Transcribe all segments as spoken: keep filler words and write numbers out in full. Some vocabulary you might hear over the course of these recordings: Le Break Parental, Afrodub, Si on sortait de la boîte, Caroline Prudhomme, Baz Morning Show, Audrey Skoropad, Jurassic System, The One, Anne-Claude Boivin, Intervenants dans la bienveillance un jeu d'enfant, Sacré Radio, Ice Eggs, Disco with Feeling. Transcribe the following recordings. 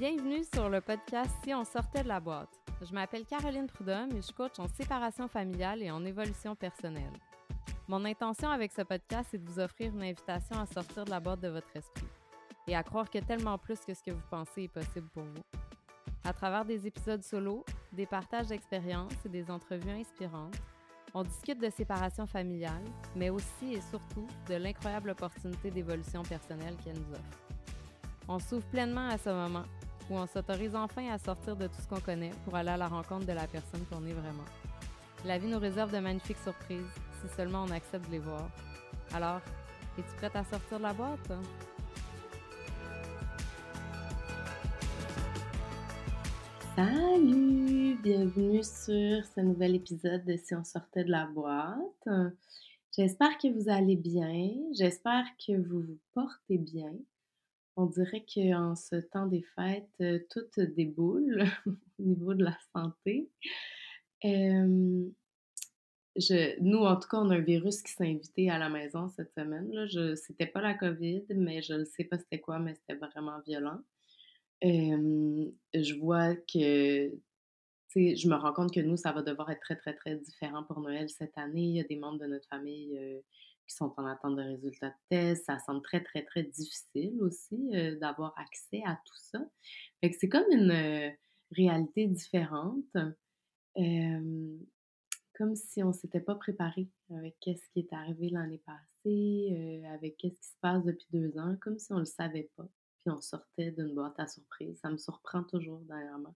Bienvenue sur le podcast « Si on sortait de la boîte ». Je m'appelle Caroline Prudhomme et je coach en séparation familiale et en évolution personnelle. Mon intention avec ce podcast est de vous offrir une invitation à sortir de la boîte de votre esprit et à croire que tellement plus que ce que vous pensez est possible pour vous. À travers des épisodes solo, des partages d'expériences et des entrevues inspirantes, on discute de séparation familiale, mais aussi et surtout de l'incroyable opportunité d'évolution personnelle qu'elle nous offre. On s'ouvre pleinement à ce moment où on s'autorise enfin à sortir de tout ce qu'on connaît pour aller à la rencontre de la personne qu'on est vraiment. La vie nous réserve de magnifiques surprises, si seulement on accepte de les voir. Alors, es-tu prête à sortir de la boîte? Salut! Bienvenue sur ce nouvel épisode de « Si on sortait de la boîte ». J'espère que vous allez bien, j'espère que vous vous portez bien. On dirait qu'en ce temps des fêtes, tout déboule au niveau de la santé. Euh, je, nous, en tout cas, on a un virus qui s'est invité à la maison cette semaine. Là. Je, c'était pas la COVID, mais je ne sais pas c'était quoi, mais c'était vraiment violent. Euh, je vois que, je me rends compte que nous, ça va devoir être très, très, très différent pour Noël cette année. Il y a des membres de notre famille euh, qui sont en attente de résultats de tests. Ça semble très, très, très difficile aussi euh, d'avoir accès à tout ça. Fait que c'est comme une euh, réalité différente, euh, comme si on ne s'était pas préparé avec ce qui est arrivé l'année passée, euh, avec ce qui se passe depuis deux ans, comme si on ne le savait pas. Puis on sortait d'une boîte à surprise. Ça me surprend toujours, dernièrement.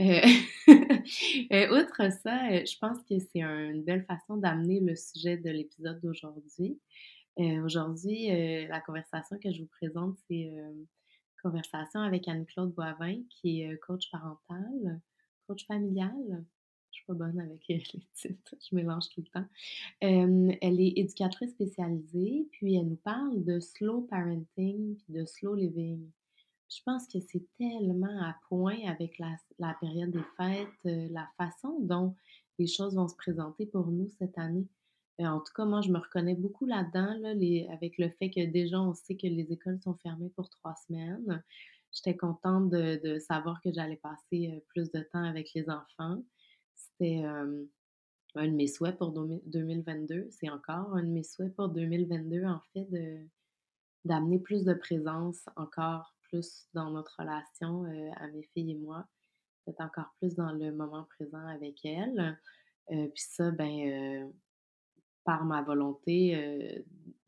Euh... Outre ça, je pense que c'est une belle façon d'amener le sujet de l'épisode d'aujourd'hui. Euh, aujourd'hui, euh, la conversation que je vous présente, c'est euh, une conversation avec Anne-Claude Boivin, qui est coach parentale, coach familiale. Je suis pas bonne avec les titres, je mélange tout le temps. Euh, elle est éducatrice spécialisée, puis elle nous parle de slow parenting puis de slow living. Je pense que c'est tellement à point avec la, la période des fêtes, euh, la façon dont les choses vont se présenter pour nous cette année. Euh, en tout cas, moi, je me reconnais beaucoup là-dedans, là, les, avec le fait que déjà, on sait que les écoles sont fermées pour trois semaines. J'étais contente de, de savoir que j'allais passer plus de temps avec les enfants. C'était euh, un de mes souhaits pour deux mille vingt-deux. C'est encore un de mes souhaits pour deux mille vingt-deux, en fait, de, d'amener plus de présence, encore plus dans notre relation euh, à mes filles et moi, peut-être encore plus dans le moment présent avec elles. Euh, Puis ça, ben, euh, par ma volonté euh,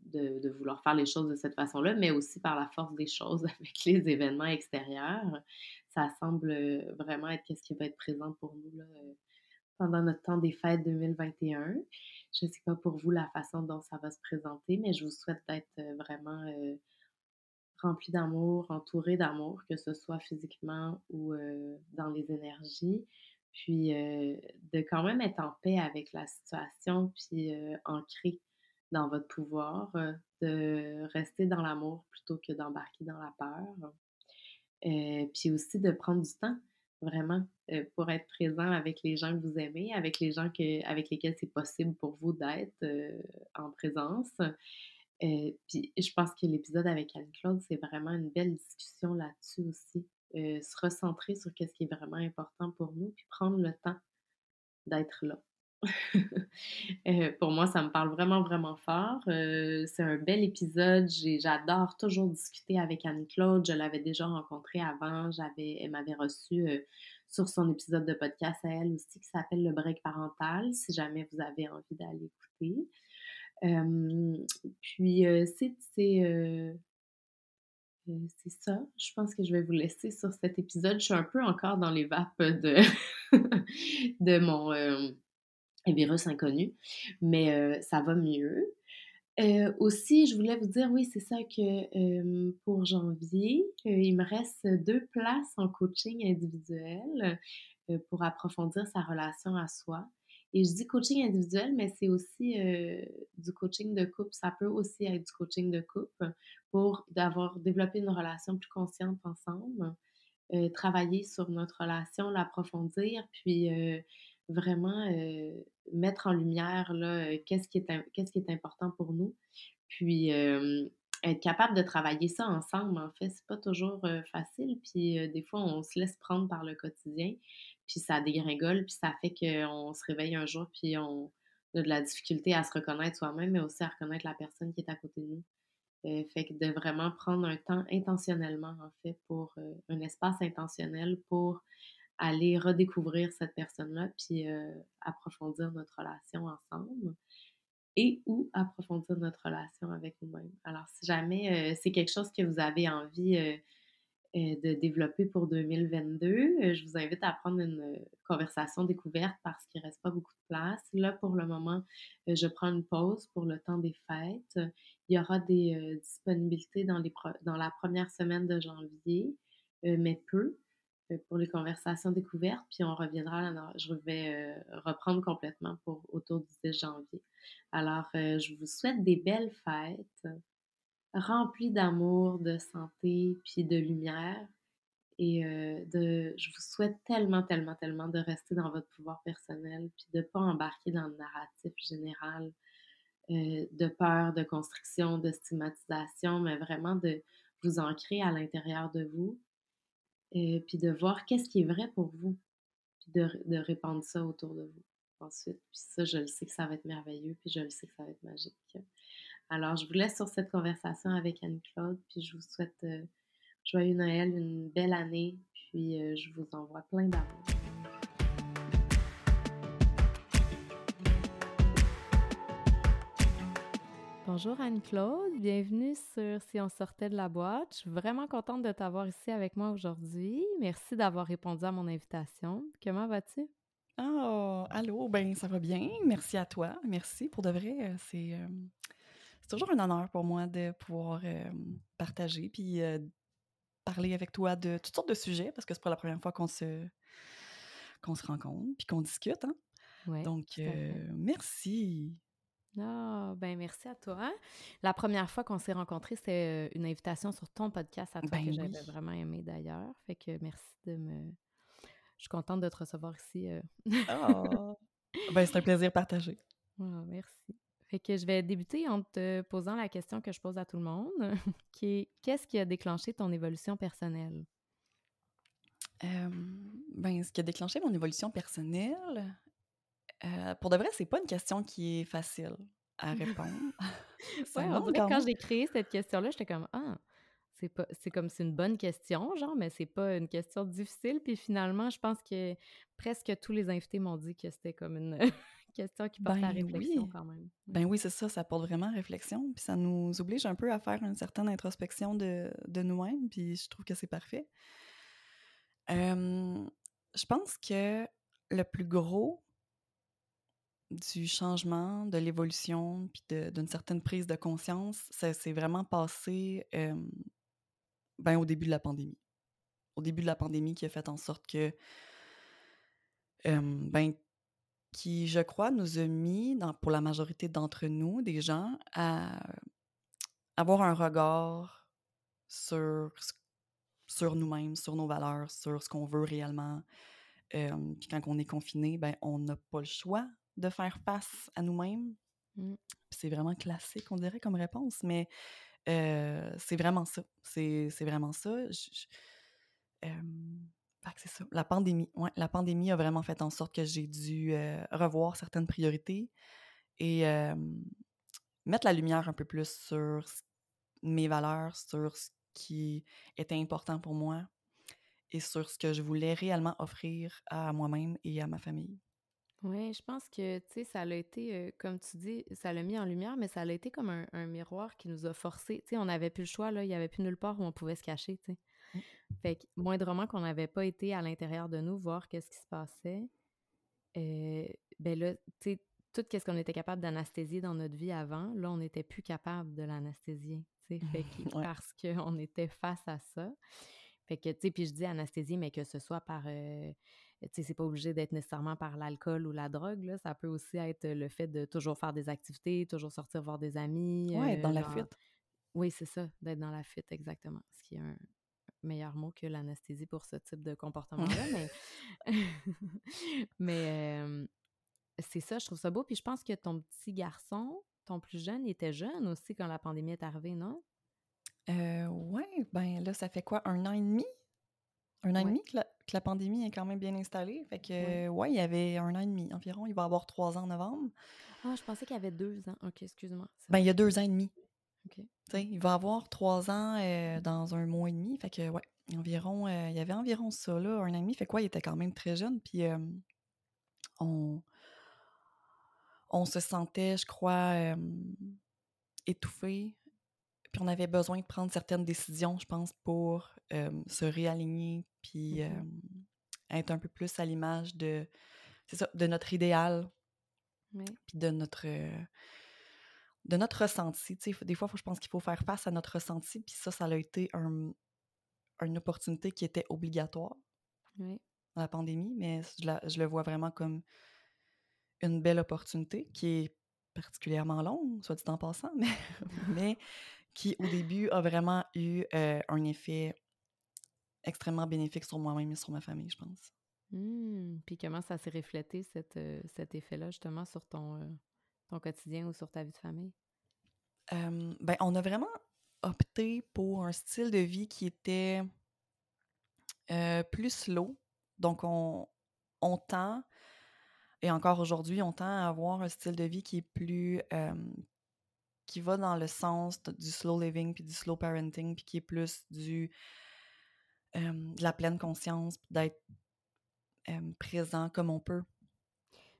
de, de vouloir faire les choses de cette façon-là, mais aussi par la force des choses avec les événements extérieurs, ça semble vraiment être ce qui va être présent pour nous là, pendant notre temps des fêtes deux mille vingt et un. Je ne sais pas pour vous la façon dont ça va se présenter, mais je vous souhaite d'être vraiment euh, rempli d'amour, entouré d'amour, que ce soit physiquement ou euh, dans les énergies, puis euh, de quand même être en paix avec la situation, puis euh, ancré dans votre pouvoir, euh, de rester dans l'amour plutôt que d'embarquer dans la peur. Euh, puis aussi de prendre du temps, vraiment, euh, pour être présent avec les gens que vous aimez, avec les gens que, avec lesquels c'est possible pour vous d'être euh, en présence. Euh, puis je pense que l'épisode avec Anne-Claude, c'est vraiment une belle discussion là-dessus aussi. Euh, se recentrer sur ce qui est vraiment important pour nous, puis prendre le temps d'être là. euh, pour moi, ça me parle vraiment, vraiment fort. Euh, c'est un bel épisode. J'ai, j'adore toujours discuter avec Anne-Claude. Je l'avais déjà rencontrée avant. J'avais, elle m'avait reçue euh, sur son épisode de podcast à elle aussi qui s'appelle « Le Break Parental », si jamais vous avez envie d'aller écouter. Euh, puis, euh, c'est... c'est euh... C'est ça. Je pense que je vais vous laisser sur cet épisode. Je suis un peu encore dans les vapes de, de mon euh, virus inconnu, mais euh, ça va mieux. Euh, aussi, je voulais vous dire, oui, c'est ça que euh, pour janvier, euh, il me reste deux places en coaching individuel euh, pour approfondir sa relation à soi. Et je dis coaching individuel, mais c'est aussi euh, du coaching de couple. Ça peut aussi être du coaching de couple pour d'avoir développé une relation plus consciente ensemble, euh, travailler sur notre relation, l'approfondir, puis euh, vraiment euh, mettre en lumière là, qu'est-ce qui est, qu'est-ce qui est important pour nous. Puis euh, être capable de travailler ça ensemble, en fait, c'est pas toujours euh, facile, puis euh, des fois, on se laisse prendre par le quotidien, puis ça dégringole, puis ça fait qu'on se réveille un jour, puis on a de la difficulté à se reconnaître soi-même, mais aussi à reconnaître la personne qui est à côté de nous. Euh, fait que de vraiment prendre un temps intentionnellement, en fait, pour euh, un espace intentionnel pour aller redécouvrir cette personne-là, puis euh, approfondir notre relation ensemble. Et ou approfondir notre relation avec nous-mêmes. Alors, si jamais euh, c'est quelque chose que vous avez envie euh, euh, de développer pour deux mille vingt-deux, euh, je vous invite à prendre une conversation découverte parce qu'il ne reste pas beaucoup de place. Là, pour le moment, euh, je prends une pause pour le temps des fêtes. Il y aura des euh, disponibilités dans, les pro- dans la première semaine de janvier, euh, mais peu. Pour les conversations découvertes, puis on reviendra, là, je vais euh, reprendre complètement pour autour du dix janvier. Alors, euh, je vous souhaite des belles fêtes, remplies d'amour, de santé, puis de lumière, et euh, de, je vous souhaite tellement, tellement, tellement de rester dans votre pouvoir personnel, puis de ne pas embarquer dans le narratif général euh, de peur, de constriction, de stigmatisation, mais vraiment de vous ancrer à l'intérieur de vous, Euh, puis de voir qu'est-ce qui est vrai pour vous, puis de, de répandre ça autour de vous ensuite. Puis ça, je le sais que ça va être merveilleux, puis je le sais que ça va être magique. Alors, je vous laisse sur cette conversation avec Anne-Claude, puis je vous souhaite euh, joyeux Noël, une belle année, puis euh, je vous envoie plein d'amour. Bonjour Anne-Claude, bienvenue sur Si on sortait de la boîte. Je suis vraiment contente de t'avoir ici avec moi aujourd'hui. Merci d'avoir répondu à mon invitation. Comment vas-tu? Oh, allô, ben ça va bien. Merci à toi. Merci pour de vrai. C'est, euh, c'est toujours un honneur pour moi de pouvoir euh, partager puis euh, parler avec toi de toutes sortes de sujets parce que c'est pas la première fois qu'on se, qu'on se rencontre puis qu'on discute. Hein? Ouais, donc, euh, merci. Ah, oh, ben merci à toi. La première fois qu'on s'est rencontrés, c'était une invitation sur ton podcast à toi ben que oui. J'avais vraiment aimé d'ailleurs. Fait que merci de me... Je suis contente de te recevoir ici. Oh. Ben c'est un plaisir partagé. Oh, merci. Fait que je vais débuter en te posant la question que je pose à tout le monde, qui est « Qu'est-ce qui a déclenché ton évolution personnelle? » euh, Ben, ce qui a déclenché mon évolution personnelle... Euh, pour de vrai, c'est pas une question qui est facile à répondre. Ouais, on dirait que quand j'ai créé cette question-là, j'étais comme « Ah, c'est, pas, c'est comme c'est une bonne question, genre, mais c'est pas une question difficile. » Puis finalement, je pense que presque tous les invités m'ont dit que c'était comme une question qui porte ben, à réflexion oui. Quand même. Ben oui, c'est ça, ça porte vraiment à réflexion. Puis ça nous oblige un peu à faire une certaine introspection de, de nous-mêmes, puis je trouve que c'est parfait. Euh, je pense que le plus gros... du changement, de l'évolution, puis de, d'une certaine prise de conscience, ça s'est vraiment passé euh, ben, au début de la pandémie. Au début de la pandémie qui a fait en sorte que, euh, ben, qui, je crois, nous a mis, dans, pour la majorité d'entre nous, des gens, à avoir un regard sur, sur nous-mêmes, sur nos valeurs, sur ce qu'on veut réellement. Euh, puis quand on est confiné, ben, on n'a pas le choix de faire face à nous-mêmes. Mm. C'est vraiment classique, on dirait, comme réponse, mais euh, c'est vraiment ça. C'est, c'est vraiment ça. Je, je, euh, fait que c'est ça. La pandémie. Ouais, la pandémie a vraiment fait en sorte que j'ai dû euh, revoir certaines priorités et euh, mettre la lumière un peu plus sur mes valeurs, sur ce qui était important pour moi et sur ce que je voulais réellement offrir à moi-même et à ma famille. Oui, je pense que, tu sais, ça l'a été, euh, comme tu dis, ça l'a mis en lumière, mais ça l'a été comme un, un miroir qui nous a forcés. Tu sais, on n'avait plus le choix, là, il n'y avait plus nulle part où on pouvait se cacher, tu sais. Mm. Fait que, moindrement qu'on n'avait pas été à l'intérieur de nous, voir qu'est-ce qui se passait, euh, ben là, tu sais, tout ce qu'on était capable d'anesthésier dans notre vie avant, là, on n'était plus capable de l'anesthésier, tu sais, fait que, ouais. Parce qu'on était face à ça. Fait que, tu sais, puis je dis anesthésie, mais que ce soit par... Euh, tu sais, c'est pas obligé d'être nécessairement par l'alcool ou la drogue, là. Ça peut aussi être le fait de toujours faire des activités, toujours sortir voir des amis. Oui, être euh, dans la fuite. Oui, c'est ça, d'être dans la fuite, exactement. Ce qui est un meilleur mot que l'anesthésie pour ce type de comportement-là, mais... mais euh, c'est ça, je trouve ça beau. Puis je pense que ton petit garçon, ton plus jeune, il était jeune aussi quand la pandémie est arrivée, non? Euh, ouais, ben là, ça fait quoi, un an et demi? Un an ouais. et demi que la, que la pandémie est quand même bien installée. Fait que, ouais. Euh, ouais, il y avait un an et demi environ. Il va y avoir trois ans en novembre. Ah, oh, je pensais qu'il y avait deux ans. OK, excuse-moi. Ben, il y a deux ans et demi. OK. Tu sais, il va avoir trois ans euh, dans un mois et demi. Fait que, ouais, environ, euh, il y avait environ ça, là, un an et demi. Fait que, ouais, il était quand même très jeune. Puis, euh, on, on se sentait, je crois, euh, étouffés. Puis on avait besoin de prendre certaines décisions, je pense, pour euh, se réaligner puis mm-hmm. euh, être un peu plus à l'image de, c'est ça, de notre idéal, oui. puis de notre, euh, de notre ressenti. Tu sais, des fois, faut, je pense qu'il faut faire face à notre ressenti, puis ça, ça a été un, une opportunité qui était obligatoire oui. dans la pandémie, mais je, la, je le vois vraiment comme une belle opportunité qui est particulièrement longue, soit dit en passant, mais... mais qui, au début, a vraiment eu euh, un effet extrêmement bénéfique sur moi-même et sur ma famille, je pense. Mmh. Puis comment ça s'est reflété, cette, euh, cet effet-là, justement, sur ton, euh, ton quotidien ou sur ta vie de famille? Euh, ben, on a vraiment opté pour un style de vie qui était euh, plus slow. Donc, on, on tend, et encore aujourd'hui, on tend à avoir un style de vie qui est plus... Euh, qui va dans le sens du slow living puis du slow parenting, puis qui est plus du euh, de la pleine conscience, puis d'être euh, présent comme on peut.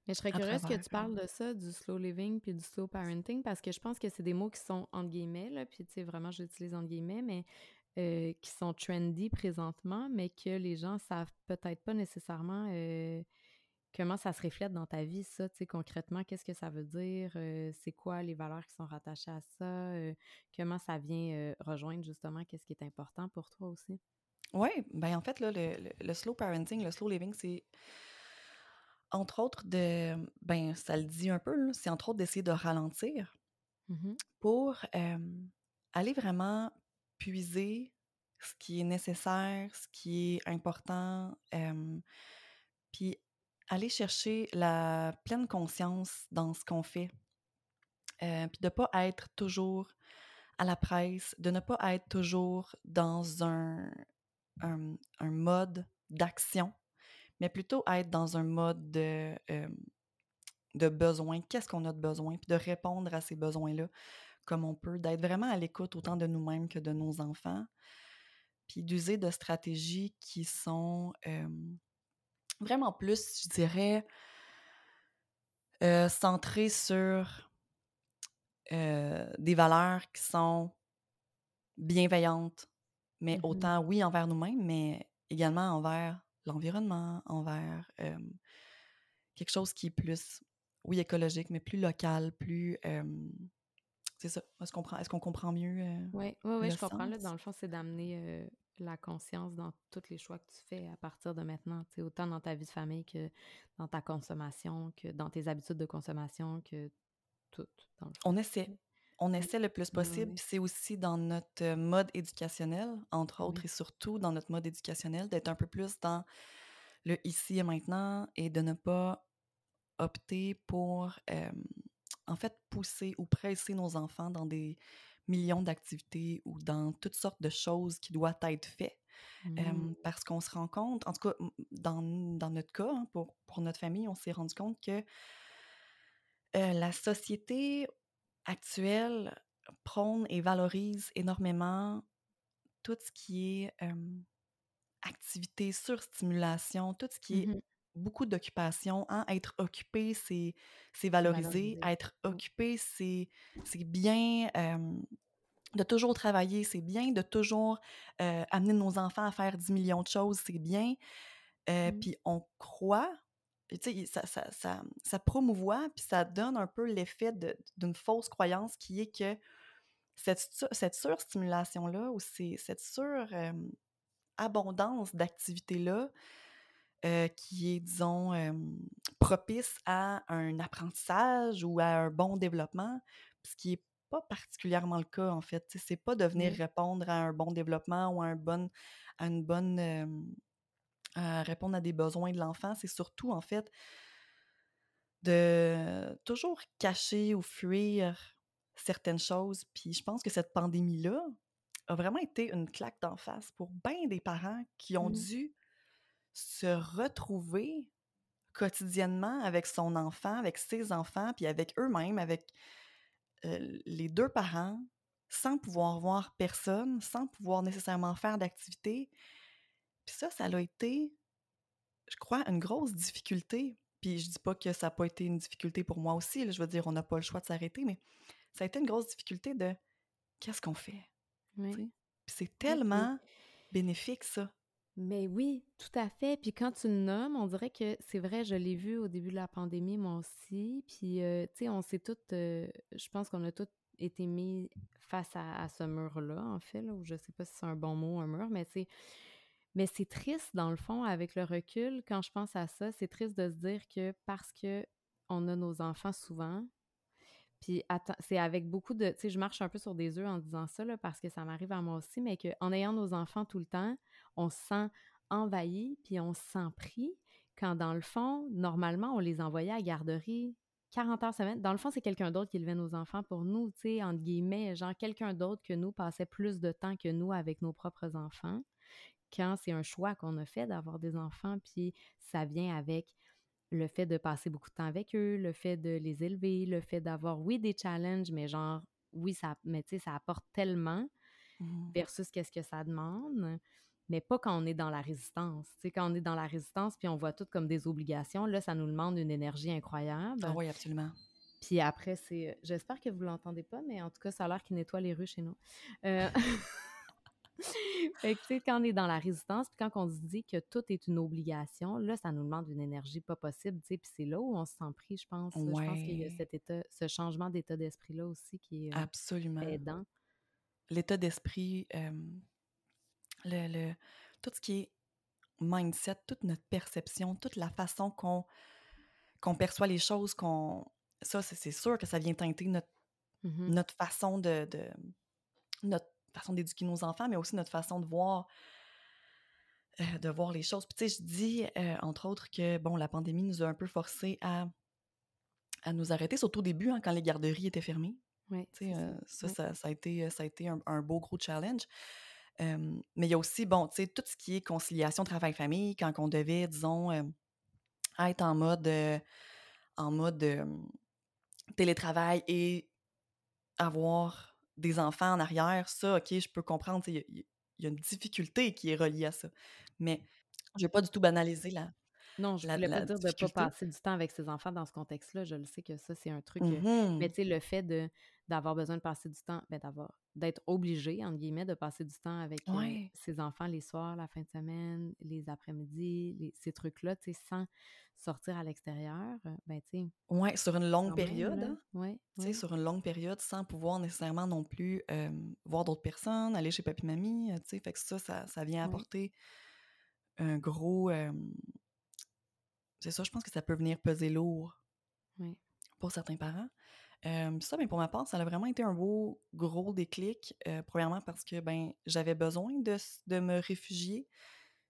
Mais je serais curieuse que tu parles de ça, du slow living puis du slow parenting, parce que je pense que c'est des mots qui sont, entre guillemets, là, puis tu sais, vraiment, j'utilise entre guillemets, mais euh, qui sont trendy présentement, mais que les gens savent peut-être pas nécessairement... Euh, Comment ça se reflète dans ta vie, ça, tu sais, concrètement, qu'est-ce que ça veut dire, euh, c'est quoi les valeurs qui sont rattachées à ça, euh, comment ça vient euh, rejoindre, justement, qu'est-ce qui est important pour toi aussi? Oui, bien, en fait, là, le, le, le slow parenting, le slow living, c'est, entre autres, de, ben ça le dit un peu, là, c'est, entre autres, d'essayer de ralentir mm-hmm. pour euh, aller vraiment puiser ce qui est nécessaire, ce qui est important, euh, puis aller chercher la pleine conscience dans ce qu'on fait, euh, puis de ne pas être toujours à la presse, de ne pas être toujours dans un, un, un mode d'action, mais plutôt être dans un mode de, euh, de besoin. Qu'est-ce qu'on a de besoin? Puis de répondre à ces besoins-là comme on peut, d'être vraiment à l'écoute autant de nous-mêmes que de nos enfants, puis d'user de stratégies qui sont... Euh, vraiment plus, je dirais, euh, centré sur euh, des valeurs qui sont bienveillantes, mais mm-hmm. autant, oui, envers nous-mêmes, mais également envers l'environnement, envers euh, quelque chose qui est plus, oui, écologique, mais plus local, plus... Euh, c'est ça, est-ce qu'on comprend, est-ce qu'on comprend mieux euh, Oui, oui, oui je sens? comprends. Là, dans le fond, c'est d'amener... Euh... la conscience dans tous les choix que tu fais à partir de maintenant, tu sais, autant dans ta vie de famille que dans ta consommation, que dans tes habitudes de consommation, que tout. Dans le... On essaie. On essaie le plus possible. Oui. C'est aussi dans notre mode éducationnel, entre autres, oui. et surtout dans notre mode éducationnel, d'être un peu plus dans le ici et maintenant et de ne pas opter pour, euh, en fait, pousser ou presser nos enfants dans des... millions d'activités ou dans toutes sortes de choses qui doivent être faites. Mmh. Euh, parce qu'on se rend compte, en tout cas, dans, dans notre cas, hein, pour, pour notre famille, on s'est rendu compte que euh, la société actuelle prône et valorise énormément tout ce qui est euh, activité, surstimulation, tout ce qui mmh. est beaucoup d'occupation. Hein, être occupé, c'est, c'est valorisé. Valoriser. Être occupé, c'est, c'est bien euh, de toujours travailler. C'est bien de toujours euh, amener nos enfants à faire dix millions de choses. C'est bien. Euh, mm. Puis on croit, tu sais, ça, ça, ça, ça promouvoit, puis ça donne un peu l'effet de, d'une fausse croyance qui est que cette, cette surstimulation-là ou c'est, cette surabondance euh, d'activités-là, Euh, qui est, disons, euh, propice à un apprentissage ou à un bon développement, ce qui n'est pas particulièrement le cas, en fait. T'sais, c'est pas de venir répondre à un bon développement ou à, un bon, à une bonne... Euh, à répondre à des besoins de l'enfant. C'est surtout, en fait, de toujours cacher ou fuir certaines choses. Puis je pense que cette pandémie-là a vraiment été une claque d'en face pour bien des parents qui ont mmh. dû se retrouver quotidiennement avec son enfant, avec ses enfants, puis avec eux-mêmes, avec euh, les deux parents, sans pouvoir voir personne, sans pouvoir nécessairement faire d'activité. Puis ça, ça a été, je crois, une grosse difficulté. Puis je dis pas que ça n'a pas été une difficulté pour moi aussi, là, je veux dire, on n'a pas le choix de s'arrêter, mais ça a été une grosse difficulté de qu'est-ce qu'on fait? Oui. Puis c'est tellement oui. bénéfique, ça. Mais oui, tout à fait. Puis quand tu le nommes, on dirait que c'est vrai, je l'ai vu au début de la pandémie, moi aussi. Puis, euh, tu sais, on s'est toutes, euh, je pense qu'on a toutes été mis face à, à ce mur-là, en fait, là, où je sais pas si c'est un bon mot, un mur, mais c'est... Mais c'est triste, dans le fond, avec le recul, quand je pense à ça, c'est triste de se dire que parce que on a nos enfants souvent, puis atta- c'est avec beaucoup de... Tu sais, je marche un peu sur des œufs en disant ça, là, parce que ça m'arrive à moi aussi, mais qu'en ayant nos enfants tout le temps, on se sent envahi, puis on se sent pris, quand dans le fond, normalement, on les envoyait à la garderie quarante heures semaine. Dans le fond, c'est quelqu'un d'autre qui élevait nos enfants pour nous, tu sais, entre guillemets, genre quelqu'un d'autre que nous passait plus de temps que nous avec nos propres enfants. Quand c'est un choix qu'on a fait d'avoir des enfants, puis ça vient avec le fait de passer beaucoup de temps avec eux, le fait de les élever, le fait d'avoir, oui, des challenges, mais genre, oui, ça, mais tu sais, ça apporte tellement mmh. versus qu'est-ce que ça demande, mais pas quand on est dans la résistance. Tu sais, quand on est dans la résistance, puis on voit tout comme des obligations, là, ça nous demande une énergie incroyable. Ah oui, absolument. Puis après, c'est... J'espère que vous l'entendez pas, mais en tout cas, ça a l'air qu'il nettoie les rues chez nous. Euh... Fait que, tu sais, quand on est dans la résistance, puis quand on se dit que tout est une obligation, là, ça nous demande une énergie pas possible, tu sais, puis c'est là où on se sent pris, je pense. Ouais. Je pense qu'il y a cet état, ce changement d'état d'esprit-là aussi qui est absolument aidant. L'état d'esprit, euh, le, le, tout ce qui est mindset, toute notre perception, toute la façon qu'on, qu'on perçoit les choses, qu'on ça, c'est, c'est sûr que ça vient teinter notre, mm-hmm. notre façon de... de notre façon d'éduquer nos enfants, mais aussi notre façon de voir, euh, de voir les choses. Puis tu sais, je dis, euh, entre autres, que, bon, la pandémie nous a un peu forcés à, à nous arrêter, surtout au début, hein, quand les garderies étaient fermées. Oui, tu sais, euh, ça, oui. ça, ça a été, ça a été un, un beau gros challenge. Euh, mais il y a aussi, bon, tu sais, tout ce qui est conciliation travail-famille, quand on devait, disons, euh, être en mode, euh, en mode euh, télétravail et avoir... des enfants en arrière, ça, OK, je peux comprendre, il y, y a une difficulté qui est reliée à ça. Mais je ne vais pas du tout banaliser la Non, je ne voulais pas dire de ne pas passer du temps avec ses enfants dans ce contexte-là. Je le sais que ça, c'est un truc... Mm-hmm. Mais tu sais, le fait de, d'avoir besoin de passer du temps, ben d'avoir d'être obligé, entre guillemets, de passer du temps avec ouais. euh, ses enfants les soirs, la fin de semaine, les après-midi, les, ces trucs-là, tu sais, sans sortir à l'extérieur, ben tu sais... Oui, sur une longue période. Même, hein? ouais, tu sais, ouais. sur une longue période, sans pouvoir nécessairement non plus euh, voir d'autres personnes, aller chez papi-mamie, tu sais, fait que ça, ça, ça vient apporter ouais. un gros... Euh, c'est ça, je pense que ça peut venir peser lourd oui. pour certains parents. Euh, ça, ben, pour ma part, ça a vraiment été un beau gros déclic. Euh, premièrement parce que ben, j'avais besoin de, de me réfugier.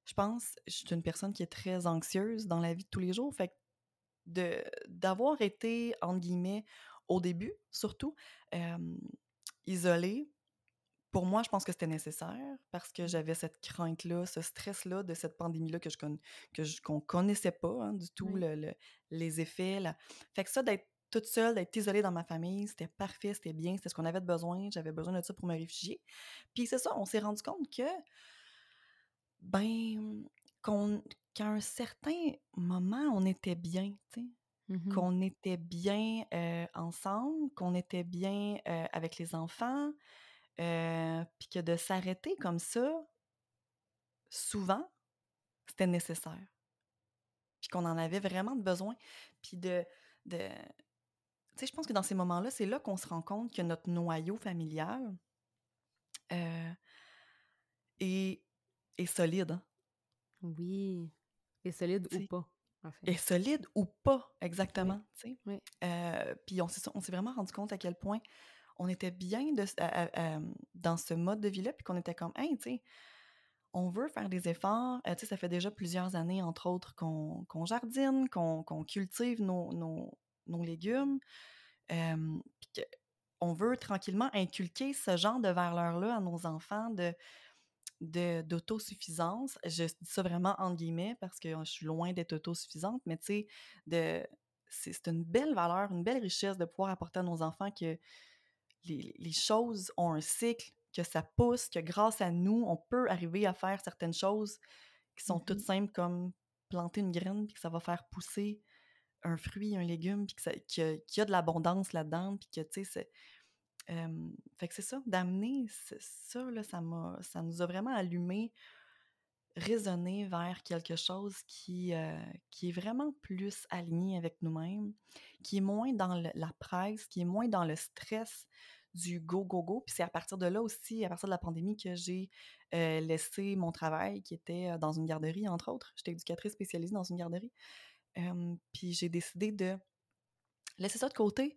Je pense, je suis une personne qui est très anxieuse dans la vie de tous les jours. Fait que de, d'avoir été, entre guillemets, au début, surtout, euh, isolée, pour moi, je pense que c'était nécessaire parce que j'avais cette crainte-là, ce stress-là de cette pandémie-là que je con... que je... qu'on connaissait pas hein, du tout, oui. le, le... les effets. La... Fait que ça, d'être toute seule, d'être isolée dans ma famille, c'était parfait, c'était bien, c'était ce qu'on avait de besoin, j'avais besoin de ça pour me réfugier. Puis c'est ça, on s'est rendu compte que, ben, qu'on... qu'à un certain moment, on était bien, tu sais. Mm-hmm. Qu'on était bien euh, ensemble, qu'on était bien euh, avec les enfants... Euh, puis que de s'arrêter comme ça, souvent, c'était nécessaire. Puis qu'on en avait vraiment besoin. Puis de... de... Tu sais, je pense que dans ces moments-là, c'est là qu'on se rend compte que notre noyau familial euh, est, est solide. Hein? Oui. Est solide t'sais, ou pas. En fait. Est solide ou pas, exactement. Puis oui. euh, on, on s'est vraiment rendu compte à quel point... on était bien de, euh, euh, dans ce mode de vie-là, puis qu'on était comme, hey, tu sais, on veut faire des efforts. Euh, tu sais, ça fait déjà plusieurs années, entre autres, qu'on, qu'on jardine, qu'on, qu'on cultive nos, nos, nos légumes, euh, puis on veut tranquillement inculquer ce genre de valeur-là à nos enfants de, de, d'autosuffisance. Je dis ça vraiment entre guillemets parce que je suis loin d'être autosuffisante, mais tu sais, de, c'est, c'est une belle valeur, une belle richesse de pouvoir apporter à nos enfants que les, les choses ont un cycle, que ça pousse, que grâce à nous, on peut arriver à faire certaines choses qui sont mm-hmm. toutes simples comme planter une graine puis que ça va faire pousser un fruit, un légume, puis qu'il y a de l'abondance là-dedans, puis que, tu sais, c'est... Euh, fait que c'est ça, d'amener, c'est ça, là, ça m'a, ça nous a vraiment allumé, raisonné vers quelque chose qui, euh, qui est vraiment plus aligné avec nous-mêmes, qui est moins dans le, la presse, qui est moins dans le stress du go, go, go, puis c'est à partir de là aussi, à partir de la pandémie, que j'ai euh, laissé mon travail, qui était dans une garderie, entre autres. J'étais éducatrice spécialisée dans une garderie. Euh, puis j'ai décidé de laisser ça de côté,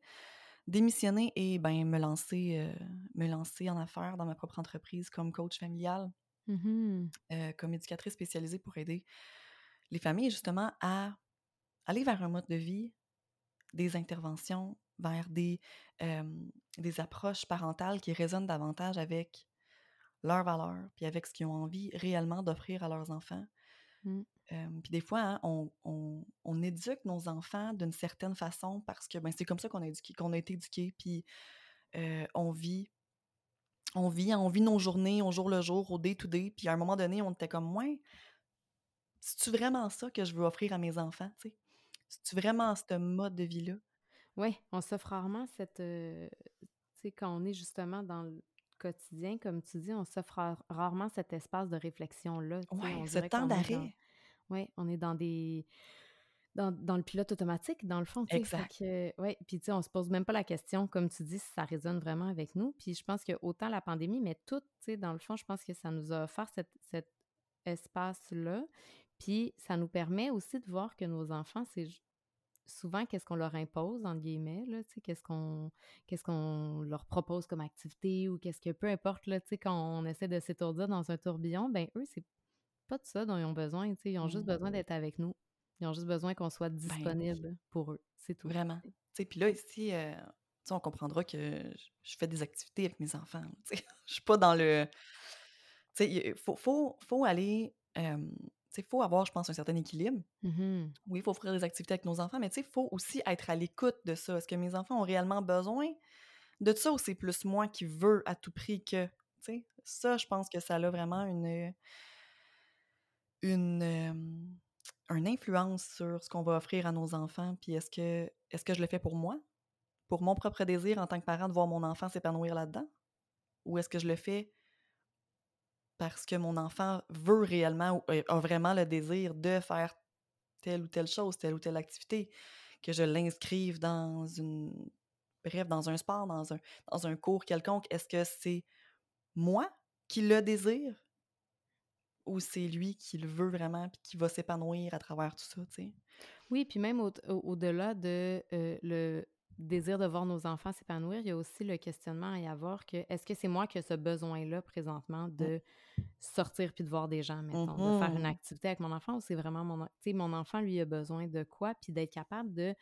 démissionner et ben, me, lancer, euh, me lancer en affaires dans ma propre entreprise comme coach familial, mm-hmm. euh, comme éducatrice spécialisée pour aider les familles justement à aller vers un mode de vie, des interventions, vers des, euh, des approches parentales qui résonnent davantage avec leurs valeurs puis avec ce qu'ils ont envie réellement d'offrir à leurs enfants. Mm. Euh, puis des fois, hein, on, on, on éduque nos enfants d'une certaine façon parce que ben, c'est comme ça qu'on a, éduqué, qu'on a été éduqués, puis euh, on vit, on vit, on vit nos journées, au jour le jour, au day to day, puis à un moment donné, on était comme « Ouais, c'est-tu vraiment ça que je veux offrir à mes enfants? » T'sais? C'est-tu vraiment ce mode de vie-là? Oui, on s'offre rarement cette... Euh, tu sais, quand on est justement dans le quotidien, comme tu dis, on s'offre ra- rarement cet espace de réflexion-là. Oui, ce temps d'arrêt. Oui, on est dans des dans, dans le pilote automatique, dans le fond. Exact. Que, ouais, puis tu sais, on se pose même pas la question, comme tu dis, si ça résonne vraiment avec nous. Puis je pense que autant la pandémie, mais tout, tu sais, dans le fond, je pense que ça nous a offert cette, cet espace-là. Puis ça nous permet aussi de voir que nos enfants, c'est souvent qu'est-ce qu'on leur impose, entre guillemets, là, tu sais, qu'est-ce qu'on, qu'est-ce qu'on leur propose comme activité ou qu'est-ce que, peu importe, là, tu sais, quand on essaie de s'étourdir dans un tourbillon, ben eux, c'est pas de ça dont ils ont besoin, tu sais, ils ont juste mmh. besoin d'être avec nous. Ils ont juste besoin qu'on soit disponible ben, pour eux, c'est tout. Vraiment. Tu sais, puis là, ici, euh, tu sais, on comprendra que je fais des activités avec mes enfants, tu sais, je suis pas dans le... Tu sais, il faut, faut, faut aller... Euh, tu sais, il faut avoir, je pense, un certain équilibre. Mm-hmm. Oui, il faut offrir des activités avec nos enfants, mais tu sais, il faut aussi être à l'écoute de ça. Est-ce que mes enfants ont réellement besoin de ça ou c'est plus moi qui veux à tout prix que... Tu sais, ça, je pense que ça a vraiment une... Une, euh, une influence sur ce qu'on va offrir à nos enfants, puis est-ce que, est-ce que je le fais pour moi, pour mon propre désir en tant que parent de voir mon enfant s'épanouir là-dedans, ou est-ce que je le fais parce que mon enfant veut réellement, ou a vraiment le désir de faire telle ou telle chose, telle ou telle activité, que je l'inscrive dans une, bref, dans un sport, dans un, dans un cours quelconque, est-ce que c'est moi qui le désire? Ou c'est lui qui le veut vraiment puis qui va s'épanouir à travers tout ça, tu sais. Oui, puis même au- au- au-delà de euh, le désir de voir nos enfants s'épanouir, il y a aussi le questionnement à y avoir que est-ce que c'est moi qui ai ce besoin-là présentement de mmh. sortir puis de voir des gens, mettons, mmh. de faire une activité avec mon enfant ou c'est vraiment mon... Tu sais, mon enfant, lui, a besoin de quoi? Puis d'être capable de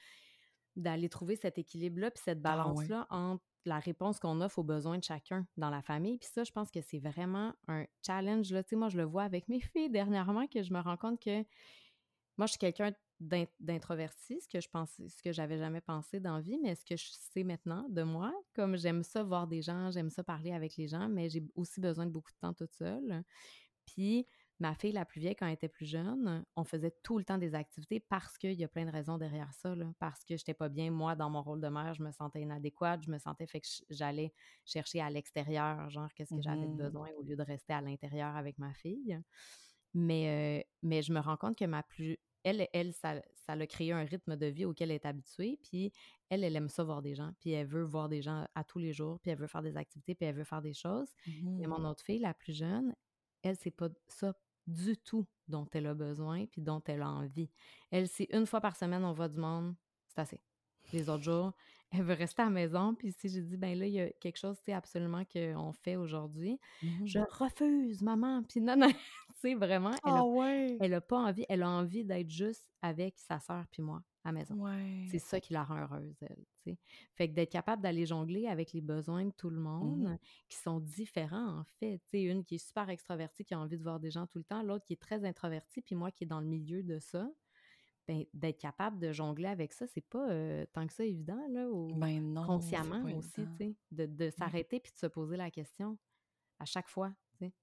d'aller trouver cet équilibre-là puis cette balance-là ah, ouais. entre la réponse qu'on offre aux besoins de chacun dans la famille. Puis ça, je pense que c'est vraiment un challenge, là. Tu sais, moi, je le vois avec mes filles dernièrement, que je me rends compte que moi, je suis quelqu'un d'int- d'introverti, ce que je pensais, ce que j'avais jamais pensé dans la vie, mais ce que je sais maintenant de moi, comme j'aime ça voir des gens, j'aime ça parler avec les gens, mais j'ai aussi besoin de beaucoup de temps toute seule. Puis ma fille, la plus vieille, quand elle était plus jeune, on faisait tout le temps des activités parce qu'il y a plein de raisons derrière ça, là, parce que j'étais pas bien, moi, dans mon rôle de mère, je me sentais inadéquate, je me sentais fait que j'allais chercher à l'extérieur, genre, qu'est-ce que mmh. j'avais besoin au lieu de rester à l'intérieur avec ma fille. Mais, euh, mais je me rends compte que ma plus... Elle, elle ça, ça l'a créé un rythme de vie auquel elle est habituée, puis elle, elle aime ça voir des gens, puis elle veut voir des gens à tous les jours, puis elle veut faire des activités, puis elle veut faire des choses. Mmh. Mais mon autre fille, la plus jeune, elle, c'est pas ça du tout dont elle a besoin puis dont elle a envie. Elle, c'est une fois par semaine, on voit du monde, c'est assez. Les autres jours, elle veut rester à la maison. Puis si j'ai dit, ben là, il y a quelque chose, tu sais, absolument qu'on fait aujourd'hui, mm-hmm. je refuse, maman. Puis non, non, tu sais, vraiment, elle a, oh, ouais. elle a pas envie. Elle a envie d'être juste avec sa sœur puis moi. à la maison. Ouais. C'est ça qui la rend heureuse, elle. T'sais. Fait que d'être capable d'aller jongler avec les besoins de tout le monde, mmh. qui sont différents, en fait. T'sais, une qui est super extravertie, qui a envie de voir des gens tout le temps, l'autre qui est très introvertie, puis moi qui est dans le milieu de ça. Ben, d'être capable de jongler avec ça, c'est pas euh, tant que ça évident, là, ou ben non, consciemment aussi, tu sais, de, de s'arrêter puis de se poser la question à chaque fois, tu sais.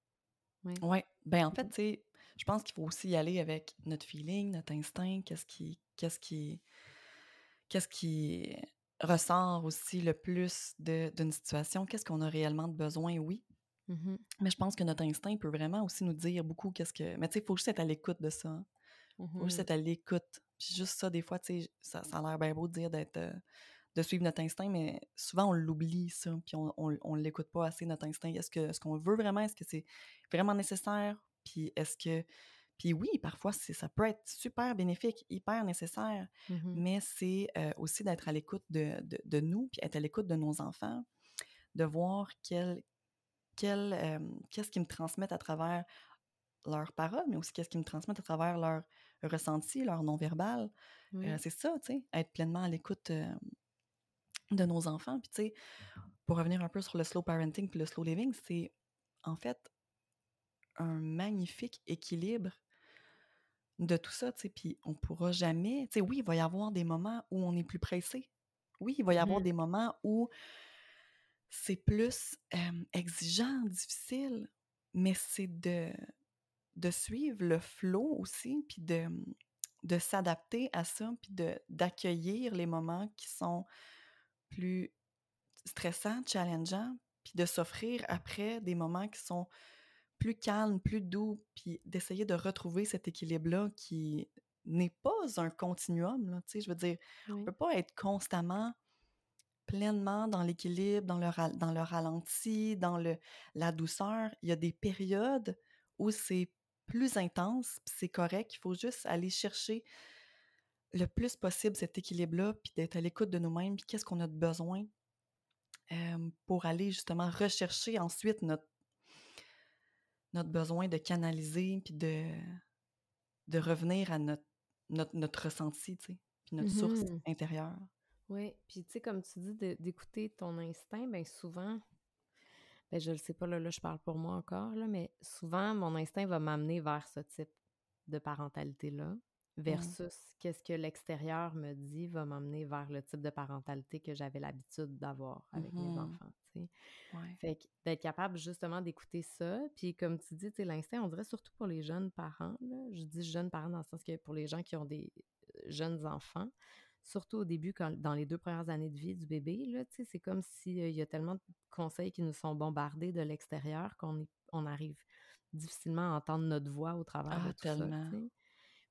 Oui, ouais. Ben en fait, tu sais, je pense qu'il faut aussi y aller avec notre feeling, notre instinct, qu'est-ce qui, qu'est-ce qui, qu'est-ce qui ressort aussi le plus de, d'une situation, qu'est-ce qu'on a réellement de besoin, oui. Mm-hmm. Mais je pense que notre instinct peut vraiment aussi nous dire beaucoup qu'est-ce que... Mais tu sais, il faut juste être à l'écoute de ça, hein. Ou juste être à l'écoute. Puis juste ça, des fois, tu sais, ça, ça a l'air bien beau de dire d'être, euh, de suivre notre instinct, mais souvent, on l'oublie, ça, puis on ne l'écoute pas assez, notre instinct. Est-ce que, est-ce qu'on veut vraiment? Est-ce que c'est vraiment nécessaire? Puis est-ce que... Puis oui, parfois, c'est, ça peut être super bénéfique, hyper nécessaire, mm-hmm. mais c'est euh, aussi d'être à l'écoute de, de, de nous, puis être à l'écoute de nos enfants, de voir quel, quel, euh, qu'est-ce qu'ils me transmettent à travers leurs paroles, mais aussi qu'est-ce qu'ils me transmettent à travers leur ressenti, leur non-verbal. Oui. Euh, c'est ça, tu sais, être pleinement à l'écoute euh, de nos enfants. Puis, tu sais, pour revenir un peu sur le slow parenting puis le slow living, c'est en fait un magnifique équilibre de tout ça, tu sais. Puis, on pourra jamais... Tu sais, oui, il va y avoir des moments où on est plus pressé. Oui, il va y avoir mmh. des moments où c'est plus euh, exigeant, difficile, mais c'est de... de suivre le flow aussi, puis de, de s'adapter à ça, puis de, d'accueillir les moments qui sont plus stressants, challengeants, puis de s'offrir après des moments qui sont plus calmes, plus doux, puis d'essayer de retrouver cet équilibre-là qui n'est pas un continuum, là, tu sais, je veux dire, oui. on ne peut pas être constamment pleinement dans l'équilibre, dans le, dans le ralenti, dans le, la douceur. Il y a des périodes où c'est plus intense, puis c'est correct, il faut juste aller chercher le plus possible cet équilibre-là, puis d'être à l'écoute de nous-mêmes, puis qu'est-ce qu'on a de besoin euh, pour aller justement rechercher ensuite notre, notre besoin de canaliser, puis de, de revenir à notre, notre, notre ressenti, tu sais, puis notre mm-hmm. source intérieure. Oui, puis tu sais, comme tu dis, de, d'écouter ton instinct, bien souvent... Ben, je le sais pas, là, là, je parle pour moi encore, là, mais souvent, mon instinct va m'amener vers ce type de parentalité-là, versus ouais. qu'est-ce que l'extérieur me dit va m'amener vers le type de parentalité que j'avais l'habitude d'avoir avec mm-hmm. mes enfants, tu sais. Ouais. Fait que d'être capable, justement, d'écouter ça, puis comme tu dis, tu sais, l'instinct, on dirait surtout pour les jeunes parents, là, je dis jeunes parents dans le sens que pour les gens qui ont des jeunes enfants, surtout au début, quand, dans les deux premières années de vie du bébé, là, tu sais, c'est comme s'il euh, y a tellement de conseils qui nous sont bombardés de l'extérieur qu'on est, on arrive difficilement à entendre notre voix au travers ah, de tout tellement. Ça. Tu sais.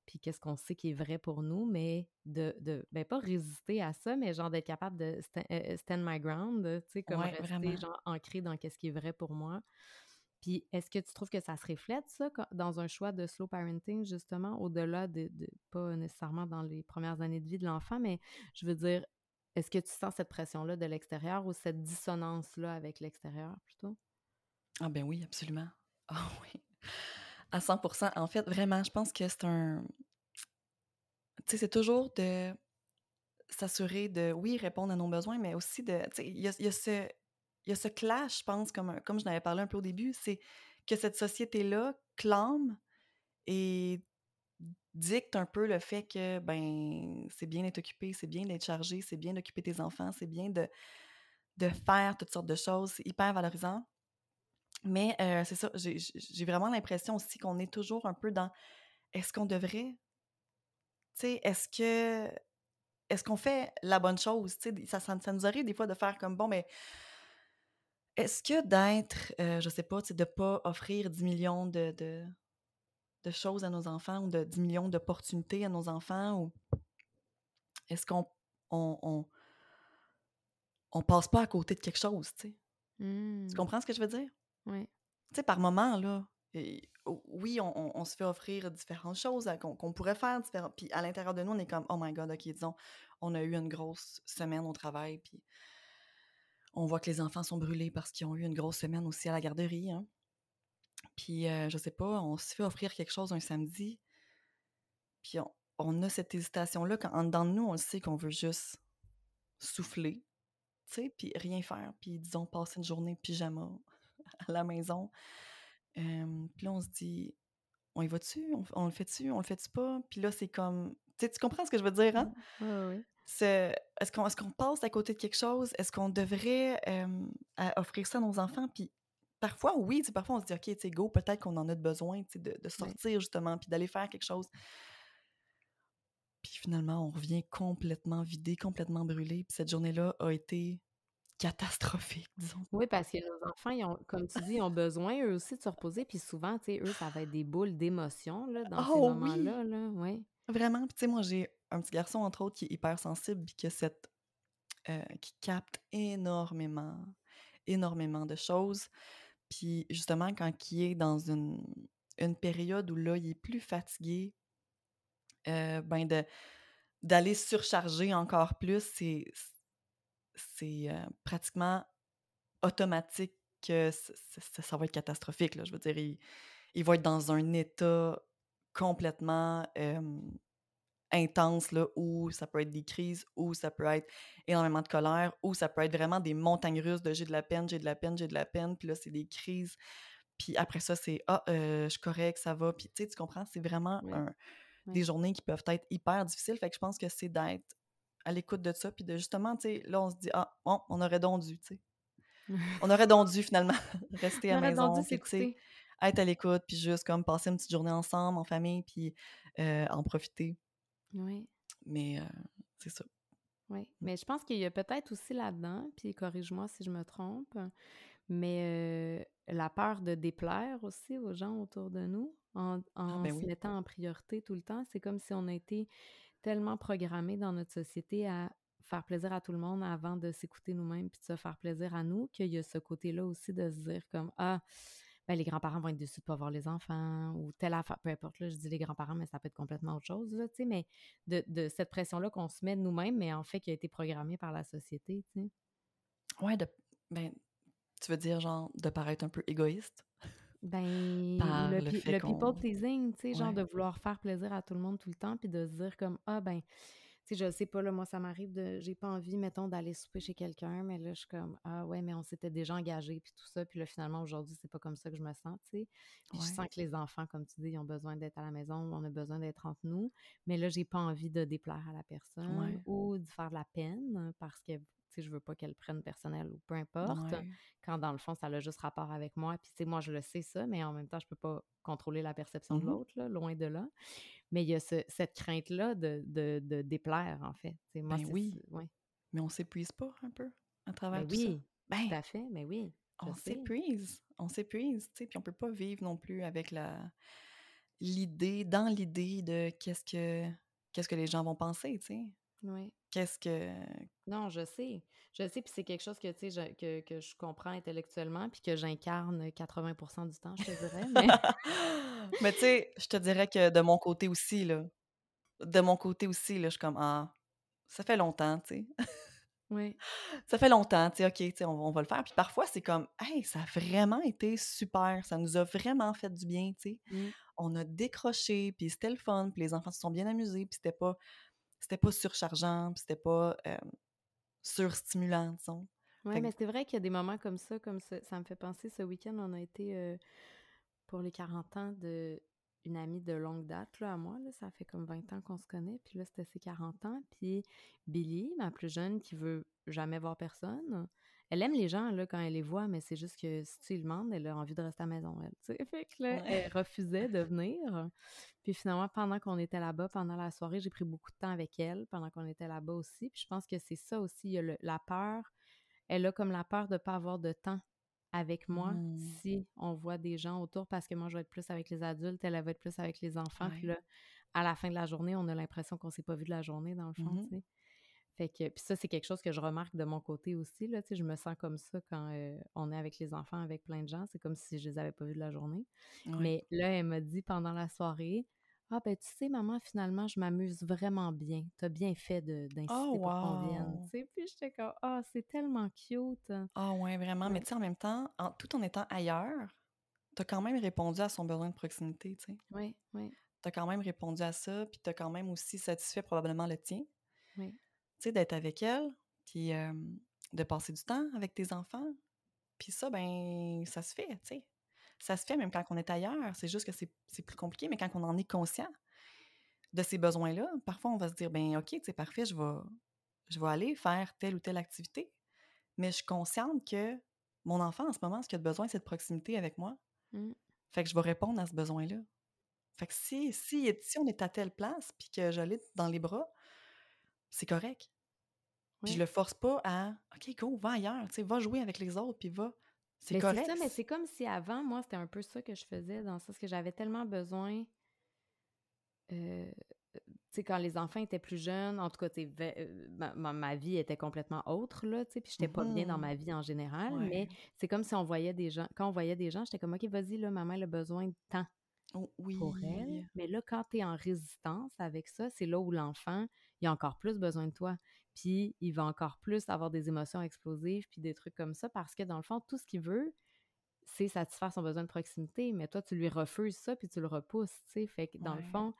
Puis qu'est-ce qu'on sait qui est vrai pour nous, mais de, de ben pas résister à ça, mais genre d'être capable de stand, euh, stand my ground, tu sais, comme ouais, rester vraiment. Genre ancré dans qu'est-ce qui est vrai pour moi. Puis est-ce que tu trouves que ça se reflète, ça, dans un choix de slow parenting, justement, au-delà de, de... pas nécessairement dans les premières années de vie de l'enfant, mais je veux dire, est-ce que tu sens cette pression-là de l'extérieur ou cette dissonance-là avec l'extérieur, plutôt? Ah ben oui, absolument. Ah oui. À cent pour cent. En fait, vraiment, je pense que c'est un... Tu sais, c'est toujours de s'assurer de, oui, répondre à nos besoins, mais aussi de... Tu sais, il y a, y a ce... Il y a ce clash, je pense, comme, comme je n'avais parlé un peu au début, c'est que cette société-là clame et dicte un peu le fait que, ben, c'est bien d'être occupé, c'est bien d'être chargé, c'est bien d'occuper tes enfants, c'est bien de, de faire toutes sortes de choses, c'est hyper valorisant. Mais euh, c'est ça, j'ai, j'ai vraiment l'impression aussi qu'on est toujours un peu dans est-ce qu'on devrait? Tu sais, est-ce que est-ce qu'on fait la bonne chose? Tu sais, ça, ça, ça nous arrive des fois de faire comme bon, mais. Est-ce que d'être, euh, je sais pas, de ne pas offrir dix millions de, de, de choses à nos enfants ou de dix millions d'opportunités à nos enfants, ou est-ce qu'on on, on, on passe pas à côté de quelque chose, tu sais? Mm. Tu comprends ce que je veux dire? Oui. Tu sais, par moment, là, et, oui, on, on, on se fait offrir différentes choses à, qu'on, qu'on pourrait faire, différentes, puis à l'intérieur de nous, on est comme, oh my God, OK, disons, on a eu une grosse semaine au travail, puis... On voit que les enfants sont brûlés parce qu'ils ont eu une grosse semaine aussi à la garderie. Hein. Puis, euh, je sais pas, on se fait offrir quelque chose un samedi, puis on, on a cette hésitation-là, quand en dedans de nous, on le sait qu'on veut juste souffler, tu sais, puis rien faire, puis disons passer une journée pyjama à la maison. Euh, puis là, on se dit, on y va-tu? On, on le fait-tu? On le fait-tu pas? Puis là, c'est comme, tu sais, tu comprends ce que je veux dire, hein? Oui, oui. C'est, est-ce qu'on, est-ce qu'on passe à côté de quelque chose? Est-ce qu'on devrait euh, à offrir ça à nos enfants? Puis parfois, oui, parfois on se dit, OK, tu sais, go, peut-être qu'on en a de besoin de, de sortir, oui, justement, puis d'aller faire quelque chose. Puis finalement, on revient complètement vidé, complètement brûlé. Puis cette journée-là a été catastrophique, disons. Oui, parce que nos enfants, ils ont, comme tu dis, ils ont besoin, eux aussi, de se reposer. Puis souvent, tu sais, eux, ça va être des boules d'émotions, là, dans oh, ces moments-là. Oui. Là, ouais. Vraiment. Puis tu sais, moi, j'ai un petit garçon, entre autres, qui est hyper sensible, puis euh, qui capte énormément, énormément de choses. Puis justement, quand il est dans une, une période où là, il est plus fatigué, Euh, ben de, d'aller surcharger encore plus, c'est, c'est euh, pratiquement automatique que c'est, c'est, ça va être catastrophique, là. Je veux dire, il, il va être dans un état complètement euh, intense, là, où ça peut être des crises, où ça peut être énormément de colère, où ça peut être vraiment des montagnes russes de « j'ai de la peine, j'ai de la peine, j'ai de la peine », puis là, c'est des crises, puis après ça, c'est « ah, euh, je suis correct, ça va », puis tu sais, tu comprends, c'est vraiment oui. un... Ouais. Des journées qui peuvent être hyper difficiles. Fait que je pense que c'est d'être à l'écoute de ça, puis de justement, tu sais, là, on se dit, ah, bon, on aurait donc dû, tu sais. On aurait donc dû, finalement, rester à la maison, puis, tu sais, être à l'écoute, puis juste, comme, passer une petite journée ensemble, en famille, puis euh, en profiter. Oui. Mais euh, c'est ça. Oui. Mais je pense qu'il y a peut-être aussi là-dedans, puis corrige-moi si je me trompe, mais euh, la peur de déplaire aussi aux gens autour de nous, en, en ah ben se oui. mettant en priorité tout le temps. C'est comme si on a été tellement programmés dans notre société à faire plaisir à tout le monde avant de s'écouter nous-mêmes puis de se faire plaisir à nous, qu'il y a ce côté-là aussi de se dire comme « Ah, ben les grands-parents vont être déçus de ne pas voir les enfants » ou telle affaire, peu importe, là, je dis les grands-parents, mais ça peut être complètement autre chose, tu sais, mais de, de cette pression-là qu'on se met de nous-mêmes, mais en fait qui a été programmée par la société, tu sais. Ouais, de, ben, tu veux dire genre de paraître un peu égoïste? Ben, par le, le, pi- le people pleasing, tu sais, ouais. genre de vouloir faire plaisir à tout le monde tout le temps, puis de se dire comme, ah ben, tu sais, je sais pas, là, moi, ça m'arrive de, j'ai pas envie, mettons, d'aller souper chez quelqu'un, mais là, je suis comme, ah ouais, mais on s'était déjà engagé, puis tout ça, puis là, finalement, aujourd'hui, c'est pas comme ça que je me sens, tu sais, puis ouais. je sens que les enfants, comme tu dis, ils ont besoin d'être à la maison, on a besoin d'être entre nous, mais là, j'ai pas envie de déplaire à la personne, ouais. ou de faire de la peine, parce que... tu sais, je veux pas qu'elle prenne personnel ou peu importe, ouais. quand dans le fond, ça a juste rapport avec moi, puis tu sais, moi, je le sais ça, mais en même temps, je peux pas contrôler la perception mm-hmm. de l'autre, là, loin de là, mais il y a ce, cette crainte-là de, de, de déplaire, en fait. Moi, ben c'est, oui, c'est, ouais. mais on s'épuise pas un peu à travers ben tout oui, ça? Oui, tout à fait, mais oui. On sais. s'épuise, on s'épuise, tu sais, puis on peut pas vivre non plus avec la l'idée, dans l'idée de qu'est-ce que qu'est-ce que les gens vont penser, tu sais. Oui. Qu'est-ce que... Non, je sais. Je sais, puis c'est quelque chose que, tu sais, je, que, que je comprends intellectuellement, puis que j'incarne quatre-vingts pour cent du temps, je te dirais, mais... mais tu sais, je te dirais que de mon côté aussi, là, de mon côté aussi, là, je suis comme, ah, ça fait longtemps, tu sais. Oui. Ça fait longtemps, tu sais, OK, tu sais, on, on va le faire. Puis parfois, c'est comme, hey, ça a vraiment été super, ça nous a vraiment fait du bien, tu sais. Mm. On a décroché, puis c'était le fun, puis les enfants se sont bien amusés, puis c'était pas... C'était pas surchargeant, puis c'était pas euh, surstimulant, disons. Oui, que... mais c'est vrai qu'il y a des moments comme ça, comme ça, ça me fait penser, ce week-end, on a été euh, pour les quarante ans d'une amie de longue date, là, à moi, là, ça fait comme vingt ans qu'on se connaît, puis là, c'était ses quarante ans, puis Billy, ma plus jeune, qui veut jamais voir personne, elle aime les gens, là, quand elle les voit, mais c'est juste que si tu lui demandes, elle a envie de rester à la maison, elle, tu sais. Fait que là, ouais. elle refusait de venir. Puis finalement, pendant qu'on était là-bas, pendant la soirée, j'ai pris beaucoup de temps avec elle, pendant qu'on était là-bas aussi. Puis je pense que c'est ça aussi, il y a le, la peur. Elle a comme la peur de ne pas avoir de temps avec moi mmh. si on voit des gens autour, parce que moi, je vais être plus avec les adultes, elle, elle va être plus avec les enfants. Ouais. Puis là, à la fin de la journée, on a l'impression qu'on ne s'est pas vu de la journée, dans le fond, mmh. tu sais. Fait que, puis ça, c'est quelque chose que je remarque de mon côté aussi, là, tu sais, je me sens comme ça quand euh, on est avec les enfants, avec plein de gens, c'est comme si je les avais pas vus de la journée. Ouais. Mais là, elle m'a dit pendant la soirée, « Ah ben, tu sais, maman, finalement, je m'amuse vraiment bien. T'as bien fait de, d'insister oh, wow. pour qu'on vienne. » Tu sais, puis j'étais comme, « Ah, oh, c'est tellement cute! » Ah oh, ouais, vraiment, ouais. mais tu sais, en même temps, en, tout en étant ailleurs, t'as quand même répondu à son besoin de proximité, tu sais. Oui, oui. tu as quand même répondu à ça, puis tu as quand même aussi satisfait probablement le tien. Oui. Tu sais, d'être avec elle, puis euh, de passer du temps avec tes enfants. Puis ça, ben ça se fait, tu sais. Ça se fait même quand on est ailleurs. C'est juste que c'est, c'est plus compliqué, mais quand on en est conscient de ces besoins-là, parfois on va se dire, ben OK, tu sais, parfait, je vais, je vais aller faire telle ou telle activité. Mais je suis consciente que mon enfant, en ce moment, ce qu'il a de besoin, c'est de proximité avec moi. Mm. Fait que je vais répondre à ce besoin-là. Fait que si, si, si on est à telle place, puis que je l'ai dans les bras, c'est correct. Puis je le force pas à « OK, go, va ailleurs, tu sais, va jouer avec les autres, puis va... » C'est mais correct. C'est ça, mais c'est comme si avant, moi, c'était un peu ça que je faisais, dans le sens que j'avais tellement besoin... Euh, tu sais, quand les enfants étaient plus jeunes, en tout cas, tu sais, ma, ma, ma vie était complètement autre, là, tu sais, puis j'étais mm-hmm. pas bien dans ma vie en général, ouais. mais c'est comme si on voyait des gens... Quand on voyait des gens, j'étais comme « OK, vas-y, là, maman, elle a besoin de temps. » Oh, oui. Pour elle. Mais là, quand t'es en résistance avec ça, c'est là où l'enfant, il a encore plus besoin de toi. Puis il va encore plus avoir des émotions explosives, puis des trucs comme ça, parce que dans le fond, tout ce qu'il veut, c'est satisfaire son besoin de proximité. Mais toi, tu lui refuses ça, puis tu le repousses, tu sais. Fait que dans ouais. le fond,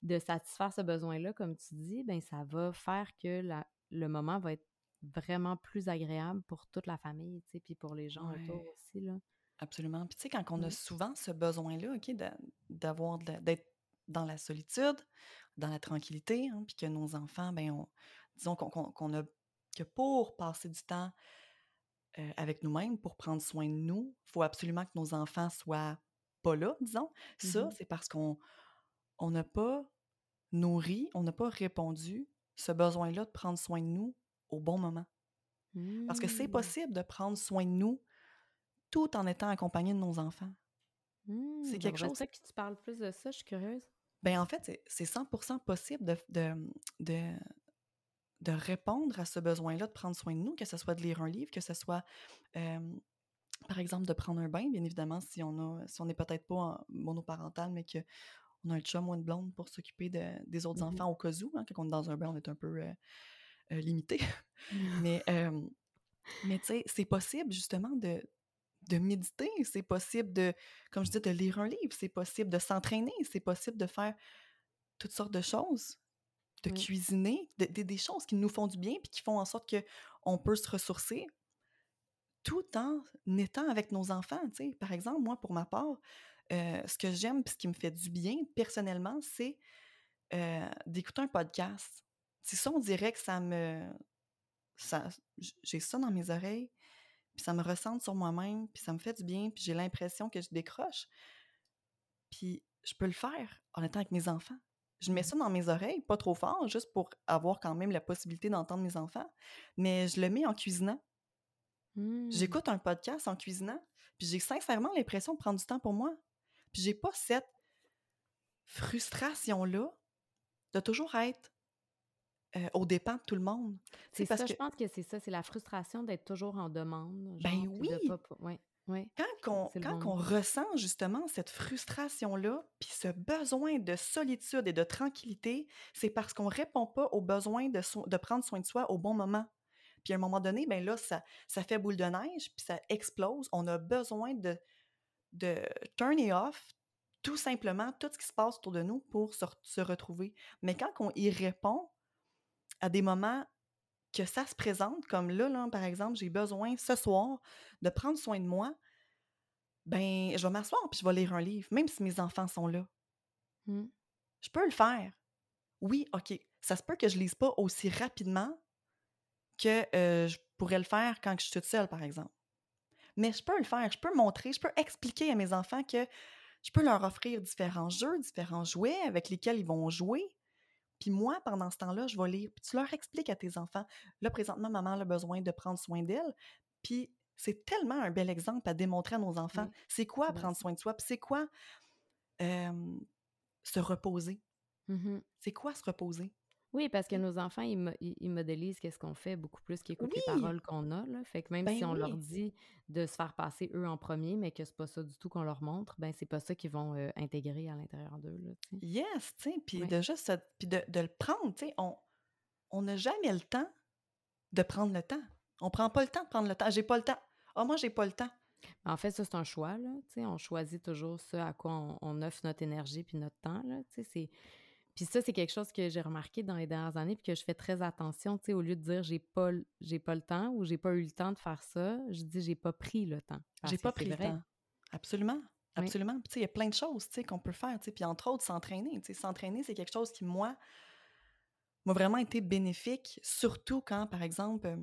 de satisfaire ce besoin-là, comme tu dis, ben ça va faire que la, le moment va être vraiment plus agréable pour toute la famille, tu sais, puis pour les gens ouais. autour aussi, là. Absolument. Puis tu sais, quand on a souvent ce besoin-là, OK, de, d'avoir de, d'être dans la solitude, dans la tranquillité, hein, puis que nos enfants, ben, on, disons qu'on, qu'on, qu'on a que pour passer du temps euh, avec nous-mêmes, pour prendre soin de nous, il faut absolument que nos enfants soient pas là, disons. Mm-hmm. Ça, c'est parce qu'on on n'a pas nourri, on n'a pas répondu ce besoin-là de prendre soin de nous au bon moment. Mm-hmm. Parce que c'est possible de prendre soin de nous tout en étant accompagné de nos enfants. Mmh, c'est quelque chose... C'est que tu parles plus de ça, je suis curieuse. Bien, en fait, c'est, c'est cent pour cent possible de, de, de, de répondre à ce besoin-là, de prendre soin de nous, que ce soit de lire un livre, que ce soit, euh, par exemple, de prendre un bain, bien évidemment, si on a, si on n'est peut-être pas monoparental, mais qu'on a un chum ou une blonde pour s'occuper de, des autres mmh. enfants au cas où. Hein, quand on est dans un bain, on est un peu euh, euh, limité. Mmh. Mais, euh, mais tu sais, c'est possible, justement, de... de méditer, c'est possible de, comme je dis, de lire un livre, c'est possible de s'entraîner, c'est possible de faire toutes sortes de choses, de oui. cuisiner, de, de, des choses qui nous font du bien puis qui font en sorte qu'on peut se ressourcer tout en étant avec nos enfants. T'sais. Par exemple, moi, pour ma part, euh, ce que j'aime et ce qui me fait du bien personnellement, c'est euh, d'écouter un podcast. C'est ça, on dirait que ça me... ça, j'ai ça dans mes oreilles. Puis ça me ressente sur moi-même, puis ça me fait du bien, puis j'ai l'impression que je décroche. Puis je peux le faire en étant avec mes enfants. Je mets ça dans mes oreilles, pas trop fort, juste pour avoir quand même la possibilité d'entendre mes enfants, mais je le mets en cuisinant. Mmh. J'écoute un podcast en cuisinant, puis j'ai sincèrement l'impression de prendre du temps pour moi. Puis j'ai pas cette frustration-là de toujours être... Euh, aux dépens de tout le monde. C'est, c'est parce ça, que... je pense que c'est ça, c'est la frustration d'être toujours en demande. Genre, ben oui! De pas... ouais, ouais. Quand, qu'on, quand qu'on ressent justement cette frustration-là, puis ce besoin de solitude et de tranquillité, c'est parce qu'on ne répond pas au besoin de, so- de prendre soin de soi au bon moment. Puis à un moment donné, ben là, ça, ça fait boule de neige, puis ça explose. On a besoin de, de « turn it off », tout simplement, tout ce qui se passe autour de nous pour se, se retrouver. Mais quand on y répond, à des moments que ça se présente, comme là, là, par exemple, j'ai besoin ce soir de prendre soin de moi, ben je vais m'asseoir puis je vais lire un livre, même si mes enfants sont là. Mm. Je peux le faire. Oui, OK, ça se peut que je lise pas aussi rapidement que euh, je pourrais le faire quand je suis toute seule, par exemple. Mais je peux le faire, je peux montrer, je peux expliquer à mes enfants que je peux leur offrir différents jeux, différents jouets avec lesquels ils vont jouer. Puis moi, pendant ce temps-là, je vais lire. Puis tu leur expliques à tes enfants, là, présentement, maman a besoin de prendre soin d'elle. Puis c'est tellement un bel exemple à démontrer à nos enfants. Oui. C'est quoi oui. prendre soin de soi? Puis c'est quoi euh, se reposer? Mm-hmm. C'est quoi se reposer? Oui, parce que nos enfants, ils, mo- ils modélisent qu'est-ce qu'on fait beaucoup plus qu'ils écoutent oui. les paroles qu'on a. Là. Fait que même ben si on oui. leur dit de se faire passer eux en premier, mais que c'est pas ça du tout qu'on leur montre, ben c'est pas ça qu'ils vont euh, intégrer à l'intérieur d'eux. Là, t'sais. Yes, tu sais, puis ouais. de juste puis de, de le prendre, tu sais, on on n'a jamais le temps de prendre le temps. On prend pas le temps de prendre le temps. J'ai pas le temps. Ah, oh, moi, j'ai pas le temps. En fait, ça, c'est un choix, là. T'sais, on choisit toujours ce à quoi on, on offre notre énergie puis notre temps, là. T'sais, c'est... Puis ça, c'est quelque chose que j'ai remarqué dans les dernières années puis que je fais très attention, tu sais, au lieu de dire j'ai pas, j'ai pas le temps ou j'ai pas eu le temps de faire ça, je dis j'ai pas pris le temps. J'ai pas pris le temps. Absolument. Absolument. Oui. Puis tu sais, il y a plein de choses, tu sais, qu'on peut faire, tu sais, puis entre autres, s'entraîner, tu sais, s'entraîner, c'est quelque chose qui, moi, m'a vraiment été bénéfique, surtout quand, par exemple,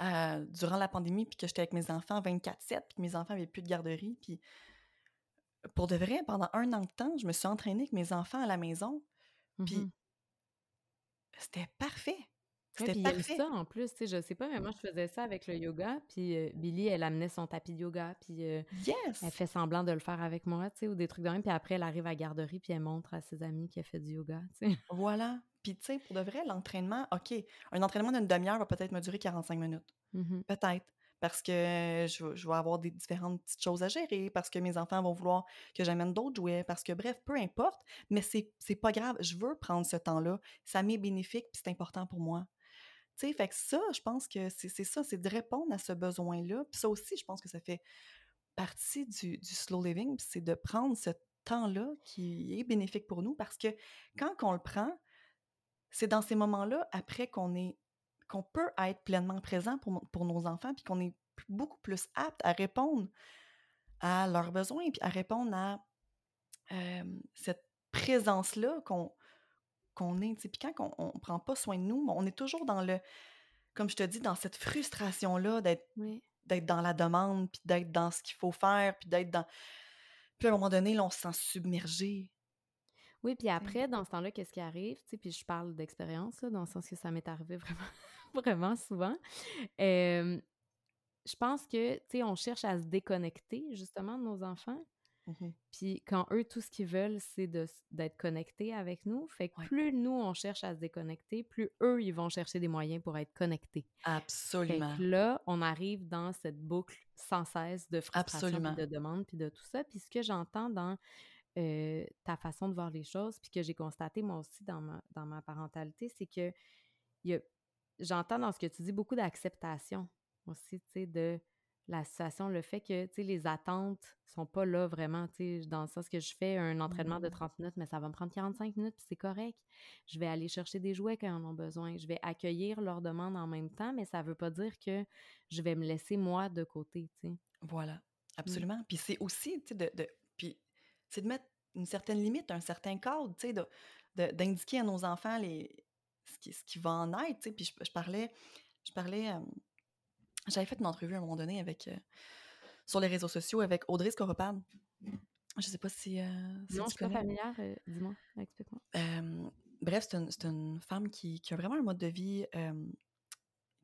euh, durant la pandémie, puis que j'étais avec mes enfants vingt-quatre sept, puis que mes enfants n'avaient plus de garderie, puis... Pour de vrai, pendant un an de temps, je me suis entraînée avec mes enfants à la maison, mm-hmm. puis c'était parfait. C'était ouais, parfait. Il y a eu ça en plus, tu sais, je sais pas, mais moi, je faisais ça avec le yoga, puis euh, Billy, elle amenait son tapis de yoga, puis euh, yes! elle fait semblant de le faire avec moi, tu sais, ou des trucs de même, puis après, elle arrive à la garderie, puis elle montre à ses amis qu'elle fait du yoga, tu sais. Voilà. Puis, tu sais, pour de vrai, l'entraînement, OK, un entraînement d'une demi-heure va peut-être me durer quarante-cinq minutes. Mm-hmm. Peut-être. Parce que je, je vais avoir des différentes petites choses à gérer, parce que mes enfants vont vouloir que j'amène d'autres jouets, parce que bref, peu importe, mais c'est, c'est pas grave, je veux prendre ce temps-là, ça m'est bénéfique, puis c'est important pour moi. Tu sais, fait que ça, je pense que c'est, c'est ça, c'est de répondre à ce besoin-là, puis ça aussi, je pense que ça fait partie du, du slow living, puis c'est de prendre ce temps-là qui est bénéfique pour nous, parce que quand on le prend, c'est dans ces moments-là, après qu'on est qu'on peut être pleinement présent pour, pour nos enfants, puis qu'on est p- beaucoup plus apte à répondre à leurs besoins, puis à répondre à euh, cette présence-là qu'on, qu'on est. Puis quand on ne prend pas soin de nous, on est toujours dans le, comme je te dis, dans cette frustration-là d'être, oui. d'être dans la demande, puis d'être dans ce qu'il faut faire, puis d'être dans... Puis à un moment donné, là, on se sent submergé. Oui, puis après, dans ce temps-là, qu'est-ce qui arrive? Tu sais, puis je parle d'expérience, là, dans le sens que ça m'est arrivé vraiment, vraiment souvent. Euh, je pense que, tu sais, on cherche à se déconnecter, justement, de nos enfants. Mm-hmm. Puis quand eux, tout ce qu'ils veulent, c'est de, d'être connectés avec nous. Fait que ouais. plus nous, on cherche à se déconnecter, plus eux, ils vont chercher des moyens pour être connectés. Absolument. Fait que là, on arrive dans cette boucle sans cesse de frustration, Absolument. Puis de demande, puis de tout ça. Puis ce que j'entends dans... Euh, ta façon de voir les choses, puis que j'ai constaté moi aussi dans ma, dans ma parentalité, c'est que y a, j'entends dans ce que tu dis beaucoup d'acceptation aussi, tu sais, de la situation, le fait que, tu sais, les attentes sont pas là vraiment, tu sais, dans le sens que je fais un entraînement de trente minutes, mais ça va me prendre quarante-cinq minutes, puis c'est correct. Je vais aller chercher des jouets quand ils en ont besoin. Je vais accueillir leurs demandes en même temps, mais ça veut pas dire que je vais me laisser moi de côté, tu sais. Voilà, absolument. Mm. Puis c'est aussi, tu sais, de... de... c'est de mettre une certaine limite, un certain cadre, tu sais, de, de, d'indiquer à nos enfants les, ce, qui, ce qui va en être, tu sais. Puis je, je parlais, je parlais euh, j'avais fait une entrevue à un moment donné avec, euh, sur les réseaux sociaux avec Audrey Skoropad. Je sais pas si... Euh, si non, je suis pas familière, euh, dis-moi, explique-moi. Euh, bref, c'est une, c'est une femme qui, qui a vraiment un mode de vie euh,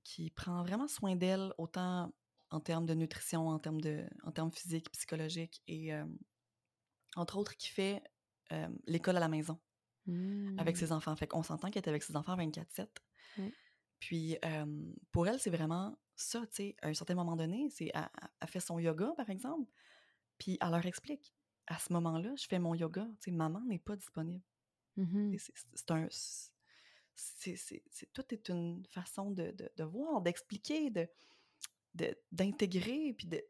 qui prend vraiment soin d'elle, autant en termes de nutrition, en termes, de, en termes physiques, psychologiques et... Euh, entre autres, qui fait euh, l'école à la maison mmh. avec ses enfants. Fait qu'on s'entend qu'elle est avec ses enfants vingt-quatre sept. Mmh. Puis, euh, pour elle, c'est vraiment ça, tu sais. À un certain moment donné, c'est, elle, elle fait son yoga, par exemple, puis elle leur explique. À ce moment-là, je fais mon yoga. Tu sais, maman n'est pas disponible. Mmh. C'est, c'est un... C'est, c'est, c'est, tout est une façon de, de, de voir, d'expliquer, de, de, d'intégrer, puis de...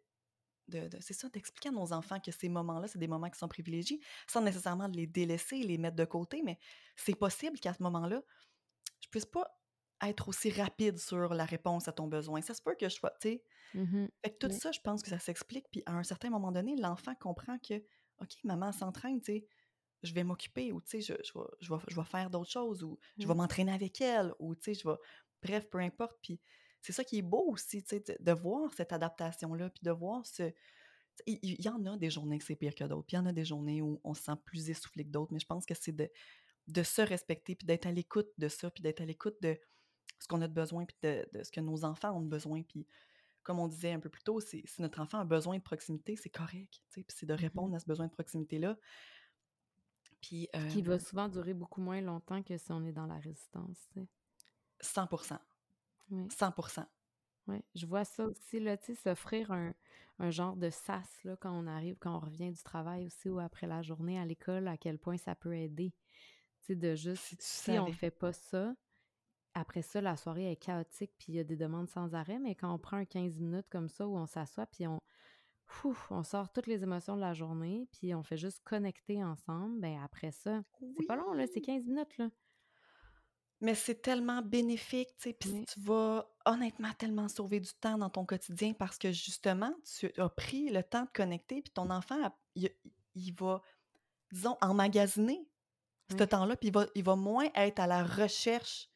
De, de, c'est ça, d'expliquer à nos enfants que ces moments-là, c'est des moments qui sont privilégiés, sans nécessairement les délaisser, les mettre de côté, mais c'est possible qu'à ce moment-là, je puisse pas être aussi rapide sur la réponse à ton besoin. Ça se peut que je sois, tu sais. Mm-hmm. Fait que tout oui. ça, je pense que ça s'explique, puis à un certain moment donné, l'enfant comprend que, OK, maman s'entraîne, tu sais, je vais m'occuper, ou tu sais, je, je, je, je, vais, je vais faire d'autres choses, ou mm-hmm. je vais m'entraîner avec elle, ou tu sais, je vais... Bref, peu importe, puis... C'est ça qui est beau aussi, tu sais, de, de voir cette adaptation-là, puis de voir ce... Il, il y en a des journées que c'est pire que d'autres, puis il y en a des journées où on se sent plus essoufflé que d'autres, mais je pense que c'est de, de se respecter, puis d'être à l'écoute de ça, puis d'être à l'écoute de ce qu'on a de besoin, puis de, de ce que nos enfants ont de besoin, puis comme on disait un peu plus tôt, si notre enfant a besoin de proximité, c'est correct, tu sais, puis c'est de répondre à ce besoin de proximité-là. Puis... Euh, qui va souvent durer beaucoup moins longtemps que si on est dans la résistance, tu sais. cent pour cent. Oui. cent pour cent. Oui, je vois ça aussi, là, tu sais, s'offrir un, un genre de sas, là, quand on arrive, quand on revient du travail aussi, ou après la journée à l'école, à quel point ça peut aider. Tu sais, de juste, si, si on fait pas ça, après ça, la soirée est chaotique, puis il y a des demandes sans arrêt, mais quand on prend un quinze minutes comme ça, où on s'assoit, puis on, ouf, on sort toutes les émotions de la journée, puis on fait juste connecter ensemble, bien après ça, oui. c'est pas long, là, c'est quinze minutes, là. Mais c'est tellement bénéfique, tu sais, puis oui. tu vas honnêtement tellement sauver du temps dans ton quotidien parce que justement, tu as pris le temps de connecter, puis ton enfant, il, il va, disons, emmagasiner oui. ce temps-là, puis il va, il va moins être à la recherche,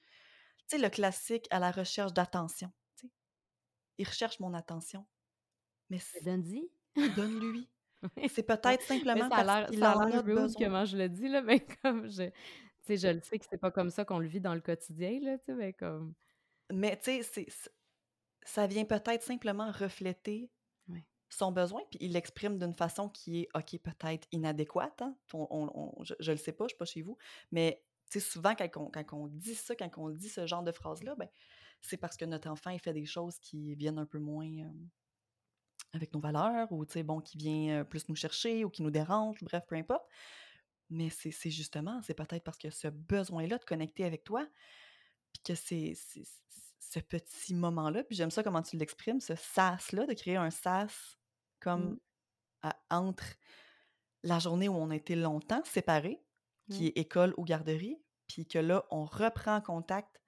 tu sais, le classique à la recherche d'attention, tu sais. Il recherche mon attention. Mais donne-lui. Donne-lui. C'est peut-être simplement parce qu'il en a besoin. Comment je le dis, là, mais comme je... Tu sais, je le sais que c'est pas comme ça qu'on le vit dans le quotidien, là, tu sais, mais comme... Mais, tu sais, c'est, c'est, ça vient peut-être simplement refléter oui. son besoin, puis il l'exprime d'une façon qui est, OK, peut-être inadéquate, hein? on, on, on, je, je le sais pas, je suis pas chez vous, mais, tu sais, souvent, quand on, quand on dit ça, quand on dit ce genre de phrase-là, ben c'est parce que notre enfant, il fait des choses qui viennent un peu moins... Euh, avec nos valeurs, ou, tu sais, bon, qui vient plus nous chercher, ou qui nous dérange, bref, peu importe. Mais c'est, c'est justement, c'est peut-être parce que ce besoin-là de connecter avec toi, puis que c'est, c'est, c'est ce petit moment-là, puis j'aime ça comment tu l'exprimes, ce sas-là, de créer un sas comme mm. à, entre la journée où on a été longtemps séparés, mm. qui est école ou garderie, puis que là, on reprend contact,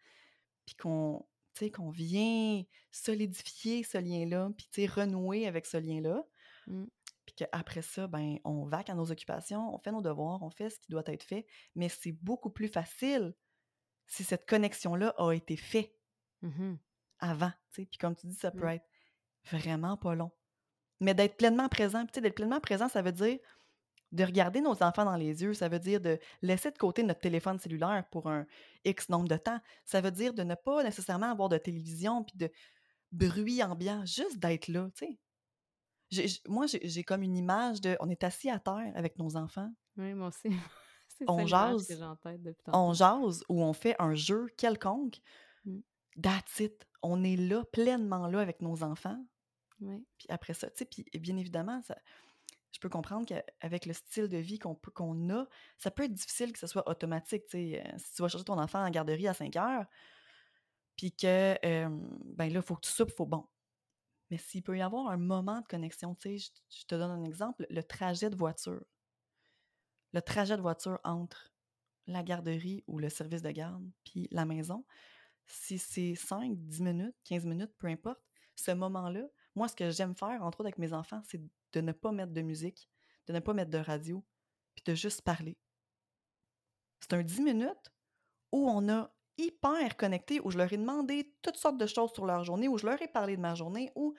puis qu'on... tu sais, qu'on vient solidifier ce lien-là, puis, tu sais, renouer avec ce lien-là, mm. puis qu'après ça, ben on vaque à nos occupations, on fait nos devoirs, on fait ce qui doit être fait, mais c'est beaucoup plus facile si cette connexion-là a été faite mm-hmm. avant, tu sais, puis comme tu dis, ça mm. peut être vraiment pas long. Mais d'être pleinement présent, puis tu sais, d'être pleinement présent, ça veut dire de regarder nos enfants dans les yeux, ça veut dire de laisser de côté notre téléphone cellulaire pour un X nombre de temps. Ça veut dire de ne pas nécessairement avoir de télévision puis de bruit ambiant, juste d'être là, tu sais. J'ai, j'ai, moi, j'ai, j'ai comme une image de... On est assis à terre avec nos enfants. Oui, moi aussi. C'est on jase, que j'ai en tête depuis tantôt. On jase ou on fait un jeu quelconque. Mm. That's it. On est là, pleinement là avec nos enfants. Oui. Puis après ça, tu sais, puis bien évidemment, ça... Je peux comprendre qu'avec le style de vie qu'on, peut, qu'on a, ça peut être difficile que ce soit automatique. T'sais. Si tu vas chercher ton enfant en garderie à cinq heures, puis que, euh, ben là, il faut que tu soupes, il faut bon. Mais s'il peut y avoir un moment de connexion, je, je te donne un exemple, le trajet de voiture. Le trajet de voiture entre la garderie ou le service de garde puis la maison, si c'est cinq, dix minutes, quinze minutes, peu importe, ce moment-là, moi, ce que j'aime faire, entre autres, avec mes enfants, c'est de ne pas mettre de musique, de ne pas mettre de radio, puis de juste parler. C'est un dix minutes où on a hyper connecté, où je leur ai demandé toutes sortes de choses sur leur journée, où je leur ai parlé de ma journée, où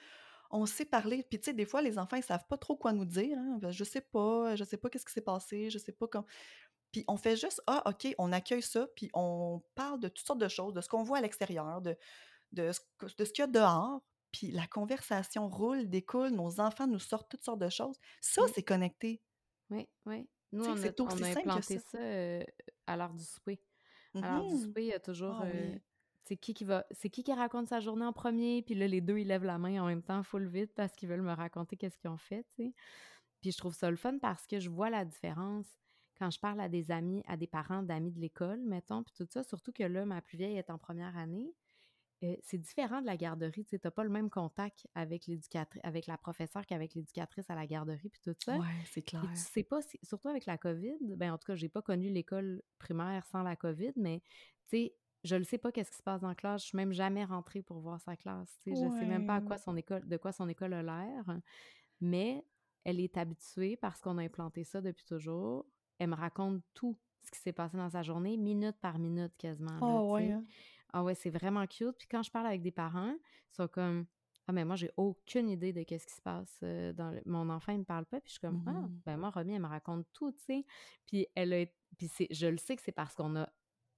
on s'est parlé. Puis tu sais, des fois, les enfants, ils savent pas trop quoi nous dire. Hein. Je sais pas, je sais pas qu'est-ce qui s'est passé, je sais pas comment... Puis on fait juste, ah, OK, on accueille ça, puis on parle de toutes sortes de choses, de ce qu'on voit à l'extérieur, de, de, ce, de ce qu'il y a dehors. Puis la conversation roule, découle, nos enfants nous sortent toutes sortes de choses. Ça, oui. c'est connecté. Oui, oui. Nous, on a, on a implanté ça, ça euh, à l'heure du souper. Mm-hmm. À l'heure du souper, il y a toujours... Oh, euh, oui. C'est qui qui va... C'est qui qui raconte sa journée en premier? Puis là, les deux, ils lèvent la main en même temps, full vite, parce qu'ils veulent me raconter qu'est-ce qu'ils ont fait, tu sais. Puis je trouve ça le fun parce que je vois la différence quand je parle à des amis, à des parents d'amis de l'école, mettons, puis tout ça. Surtout que là, ma plus vieille est en première année. Euh, c'est différent de la garderie, tu n'as pas le même contact avec l'éducatrice, avec la professeure qu'avec l'éducatrice à la garderie, puis tout ça. Oui, c'est clair. Et tu sais pas, si, surtout avec la COVID, ben en tout cas, j'ai pas connu l'école primaire sans la COVID, mais tu sais, je le sais pas qu'est-ce qui se passe dans la classe, je suis même jamais rentrée pour voir sa classe, tu sais, ouais. je sais même pas à quoi son école, de quoi son école a l'air, mais elle est habituée parce qu'on a implanté ça depuis toujours, elle me raconte tout ce qui s'est passé dans sa journée, minute par minute quasiment, oh, là, ouais. Ah ouais, c'est vraiment cute. Puis quand je parle avec des parents, ils sont comme « Ah, mais moi, j'ai aucune idée de qu'est-ce qui se passe. Dans le... Mon enfant, il me parle pas. » Puis je suis comme « Ah, ben moi, Romy, elle me raconte tout, tu sais. » Puis elle a... Puis c'est... je le sais que c'est parce qu'on a,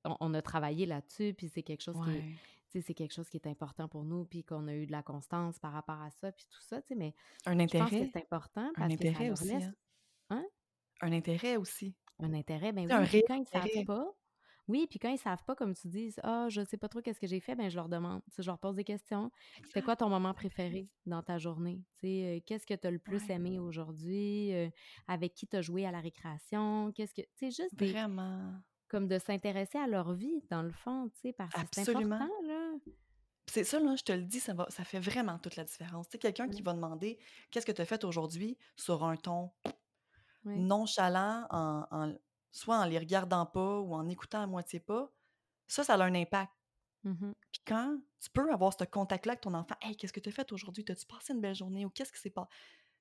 on, on a travaillé là-dessus, puis c'est quelque chose ouais. qui est... Tu sais, c'est quelque chose qui est important pour nous, puis qu'on a eu de la constance par rapport à ça, puis tout ça, tu sais, mais un intérêt. Je pense que c'est important parce un intérêt que ça leur aussi, laisse... hein? Un intérêt aussi. Un intérêt, bien oui, ré- quand ils ne savent pas, oui, puis quand ils savent pas, comme tu dis, « Ah, oh, je sais pas trop qu'est-ce que j'ai fait », ben je leur demande, je leur pose des questions. « C'est quoi ton moment préféré dans ta journée? » euh, « Qu'est-ce que t'as le plus ouais. aimé aujourd'hui? Euh, »« Avec qui t'as joué à la récréation? » Qu'est-ce que... Tu sais, juste des... Vraiment. Comme de s'intéresser à leur vie, dans le fond, tu sais, parce que c'est important, là. c'est ça, là, je te le dis, ça, va, ça fait vraiment toute la différence. Tu sais, quelqu'un mm. qui va demander « Qu'est-ce que tu as fait aujourd'hui? » sur un ton oui. nonchalant, en, en, soit en les regardant pas ou en écoutant à moitié pas, ça, ça a un impact. Mm-hmm. Puis quand tu peux avoir ce contact-là avec ton enfant, « Hey, qu'est-ce que tu as fait aujourd'hui? T'as-tu passé une belle journée? » ou « Qu'est-ce qui s'est passé? »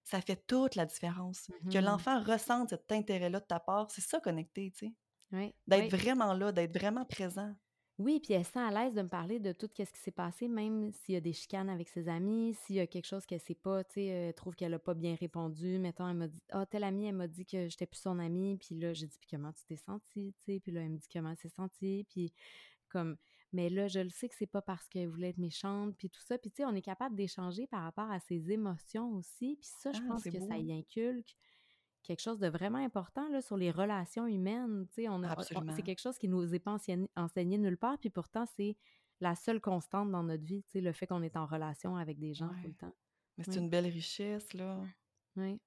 Ça fait toute la différence. Mm-hmm. Que l'enfant ressente cet intérêt-là de ta part, c'est ça connecter, tu sais. Oui, d'être oui. vraiment là, d'être vraiment présent. Oui, puis elle se sent à l'aise de me parler de tout ce qui s'est passé, même s'il y a des chicanes avec ses amis, s'il y a quelque chose qu'elle ne sait pas, tu sais, elle trouve qu'elle n'a pas bien répondu. Mettons, elle m'a dit « Ah, oh, telle amie, elle m'a dit que j'étais plus son amie. » Puis là, j'ai dit « Puis comment tu t'es sentie? » Tu sais, puis là, elle me dit « Comment elle s'est sentie? » Puis comme « Mais là, je le sais que c'est pas parce qu'elle voulait être méchante. » Puis tout ça. Puis tu sais, on est capable d'échanger par rapport à ses émotions aussi. Puis ça, je ah, pense que beau. Ça y inculque quelque chose de vraiment important là, sur les relations humaines. On a, on, c'est quelque chose qui nous est pas enseigné, enseigné nulle part, puis pourtant, c'est la seule constante dans notre vie, le fait qu'on est en relation avec des gens ouais. tout le temps. Mais c'est oui. une belle richesse, là. Oui.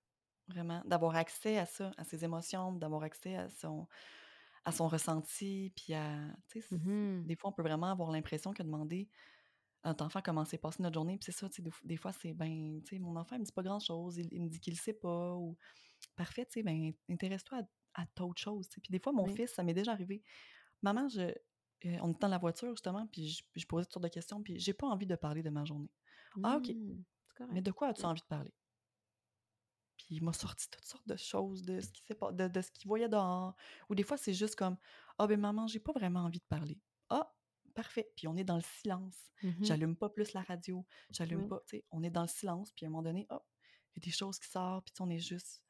Vraiment, d'avoir accès à ça, à ses émotions, d'avoir accès à son, à son ressenti, puis à... Mm-hmm. Des fois, on peut vraiment avoir l'impression que demander à notre enfant comment s'est passée notre journée, puis c'est ça, des, des fois, c'est ben, tu sais, mon enfant, il me dit pas grand-chose, il, il me dit qu'il le sait pas, ou... Parfait, tu sais, ben, intéresse-toi à, à autre chose. T'sais. Puis des fois, mon oui. fils, ça m'est déjà arrivé. Maman, je, euh, on était dans la voiture, justement, puis je, je posais toutes sortes de questions, puis j'ai pas envie de parler de ma journée. Mmh, ah, OK. Mais de quoi as-tu envie de parler? Puis il m'a sorti toutes sortes de choses, de ce qui s'est pas, de, de ce qu'il voyait dehors. Ou des fois, c'est juste comme, ah, ben maman, j'ai pas vraiment envie de parler. Ah, parfait. Puis on est dans le silence. Mmh. J'allume pas plus la radio. J'allume mmh. pas, tu sais, on est dans le silence, puis à un moment donné, ah, il y a des choses qui sortent, puis on est juste...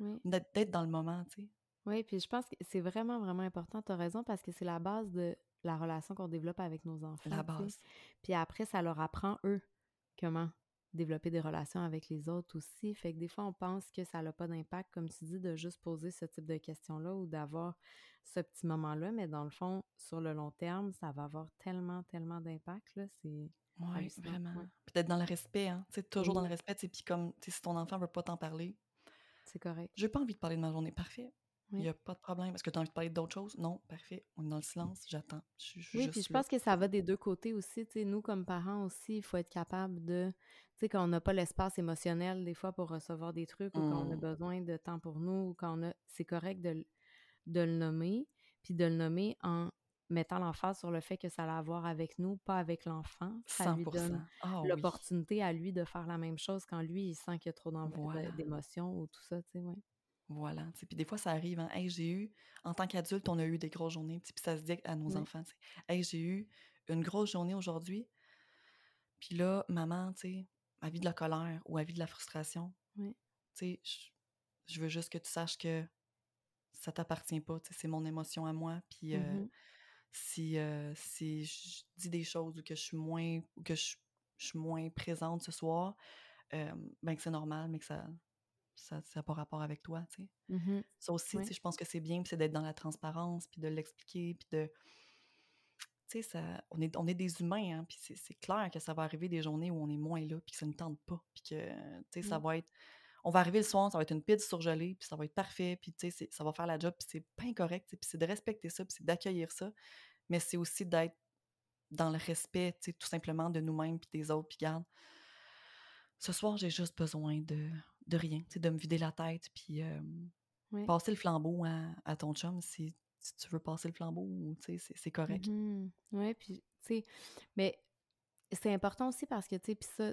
Oui. d'être dans le moment, tu sais. Oui, puis je pense que c'est vraiment, vraiment important, t'as raison, parce que c'est la base de la relation qu'on développe avec nos enfants. La base. Tu sais. Puis après, ça leur apprend, eux, comment développer des relations avec les autres aussi. Fait que des fois, on pense que ça n'a pas d'impact, comme tu dis, de juste poser ce type de questions-là ou d'avoir ce petit moment-là, mais dans le fond, sur le long terme, ça va avoir tellement, tellement d'impact, là, c'est... Oui, vraiment. Ouais. Peut-être dans le respect, hein, tu sais, toujours oui. dans le respect, tu sais, puis comme, tu sais, si ton enfant veut pas t'en parler... C'est correct. J'ai pas envie de parler de ma journée. Parfait. Il oui. n'y a pas de problème. Est-ce que tu as envie de parler d'autre chose? Non. Parfait. On est dans le silence. J'attends. Je, je, oui, puis je là. pense que ça va des deux côtés aussi. T'sais, nous, comme parents aussi, il faut être capable de... Tu sais, quand on n'a pas l'espace émotionnel, des fois, pour recevoir des trucs, mm. ou quand on a besoin de temps pour nous, ou quand on a... C'est correct de, de le nommer, puis de le nommer en mettant l'emphase sur le fait que ça a à voir avec nous, pas avec l'enfant. Ça cent pour cent. Lui donne ah, l'opportunité oui. à lui de faire la même chose quand lui, il sent qu'il y a trop voilà. d'émotions ou tout ça, tu sais, oui. Voilà. T'sais, puis des fois, ça arrive, hein. Hey, j'ai eu... En tant qu'adulte, on a eu des grosses journées, puis ça se dit à nos oui. enfants, tu sais. Hey, j'ai eu une grosse journée aujourd'hui, puis là, maman, tu sais, elle vit de la colère ou elle vit de la frustration. Oui. Tu sais, je veux juste que tu saches que ça t'appartient pas, tu sais, c'est mon émotion à moi, puis... Mm-hmm. Euh, Si, euh, si je dis des choses ou que je suis moins, ou que je, je suis moins présente ce soir, euh, ben que c'est normal, mais que ça ça n'a pas rapport avec toi, tu sais. Mm-hmm. Ça aussi, oui. tu sais, je pense que c'est bien, puis c'est d'être dans la transparence, puis de l'expliquer, puis de... Tu sais, ça, on est, on est des humains, hein, puis c'est, c'est clair que ça va arriver des journées où on est moins là, puis que ça ne tente pas, puis que, tu sais, mm. ça va être... On va arriver le soir, ça va être une pizza surgelée, puis ça va être parfait, puis tu sais, ça va faire la job, puis c'est pas incorrect, puis c'est de respecter ça, puis c'est d'accueillir ça, mais c'est aussi d'être dans le respect, tu sais, tout simplement de nous-mêmes, puis des autres, puis garde. Ce soir, j'ai juste besoin de, de rien, tu sais, de me vider la tête, puis euh, oui. passer le flambeau à, à ton chum si, si tu veux passer le flambeau, tu sais, c'est, c'est correct. Mm-hmm. Oui, puis tu sais, mais c'est important aussi parce que, tu sais, puis ça,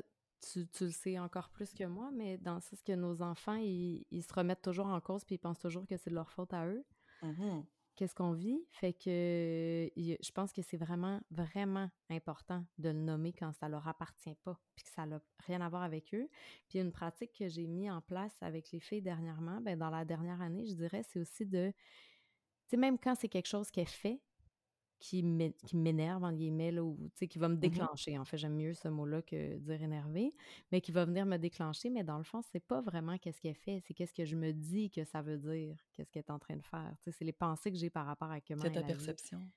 Tu, tu le sais encore plus que moi, mais dans ce que nos enfants, ils, ils se remettent toujours en cause puis ils pensent toujours que c'est de leur faute à eux. Mm-hmm. Qu'est-ce qu'on vit? Fait que je pense que c'est vraiment, vraiment important de le nommer quand ça leur appartient pas puis que ça n'a rien à voir avec eux. Puis une pratique que j'ai mise en place avec les filles dernièrement, ben dans la dernière année, je dirais, c'est aussi de... Tu sais, même quand c'est quelque chose qu'elle fait, qui m'énerve, en guillemets, là, ou qui va me déclencher. Mm-hmm. En fait, j'aime mieux ce mot-là que dire énervé, mais qui va venir me déclencher. Mais dans le fond, c'est pas vraiment qu'est-ce qu'elle fait, c'est qu'est-ce que je me dis que ça veut dire, qu'est-ce qu'elle est en train de faire. T'sais, c'est les pensées que j'ai par rapport à comment elle agit. C'est ta perception.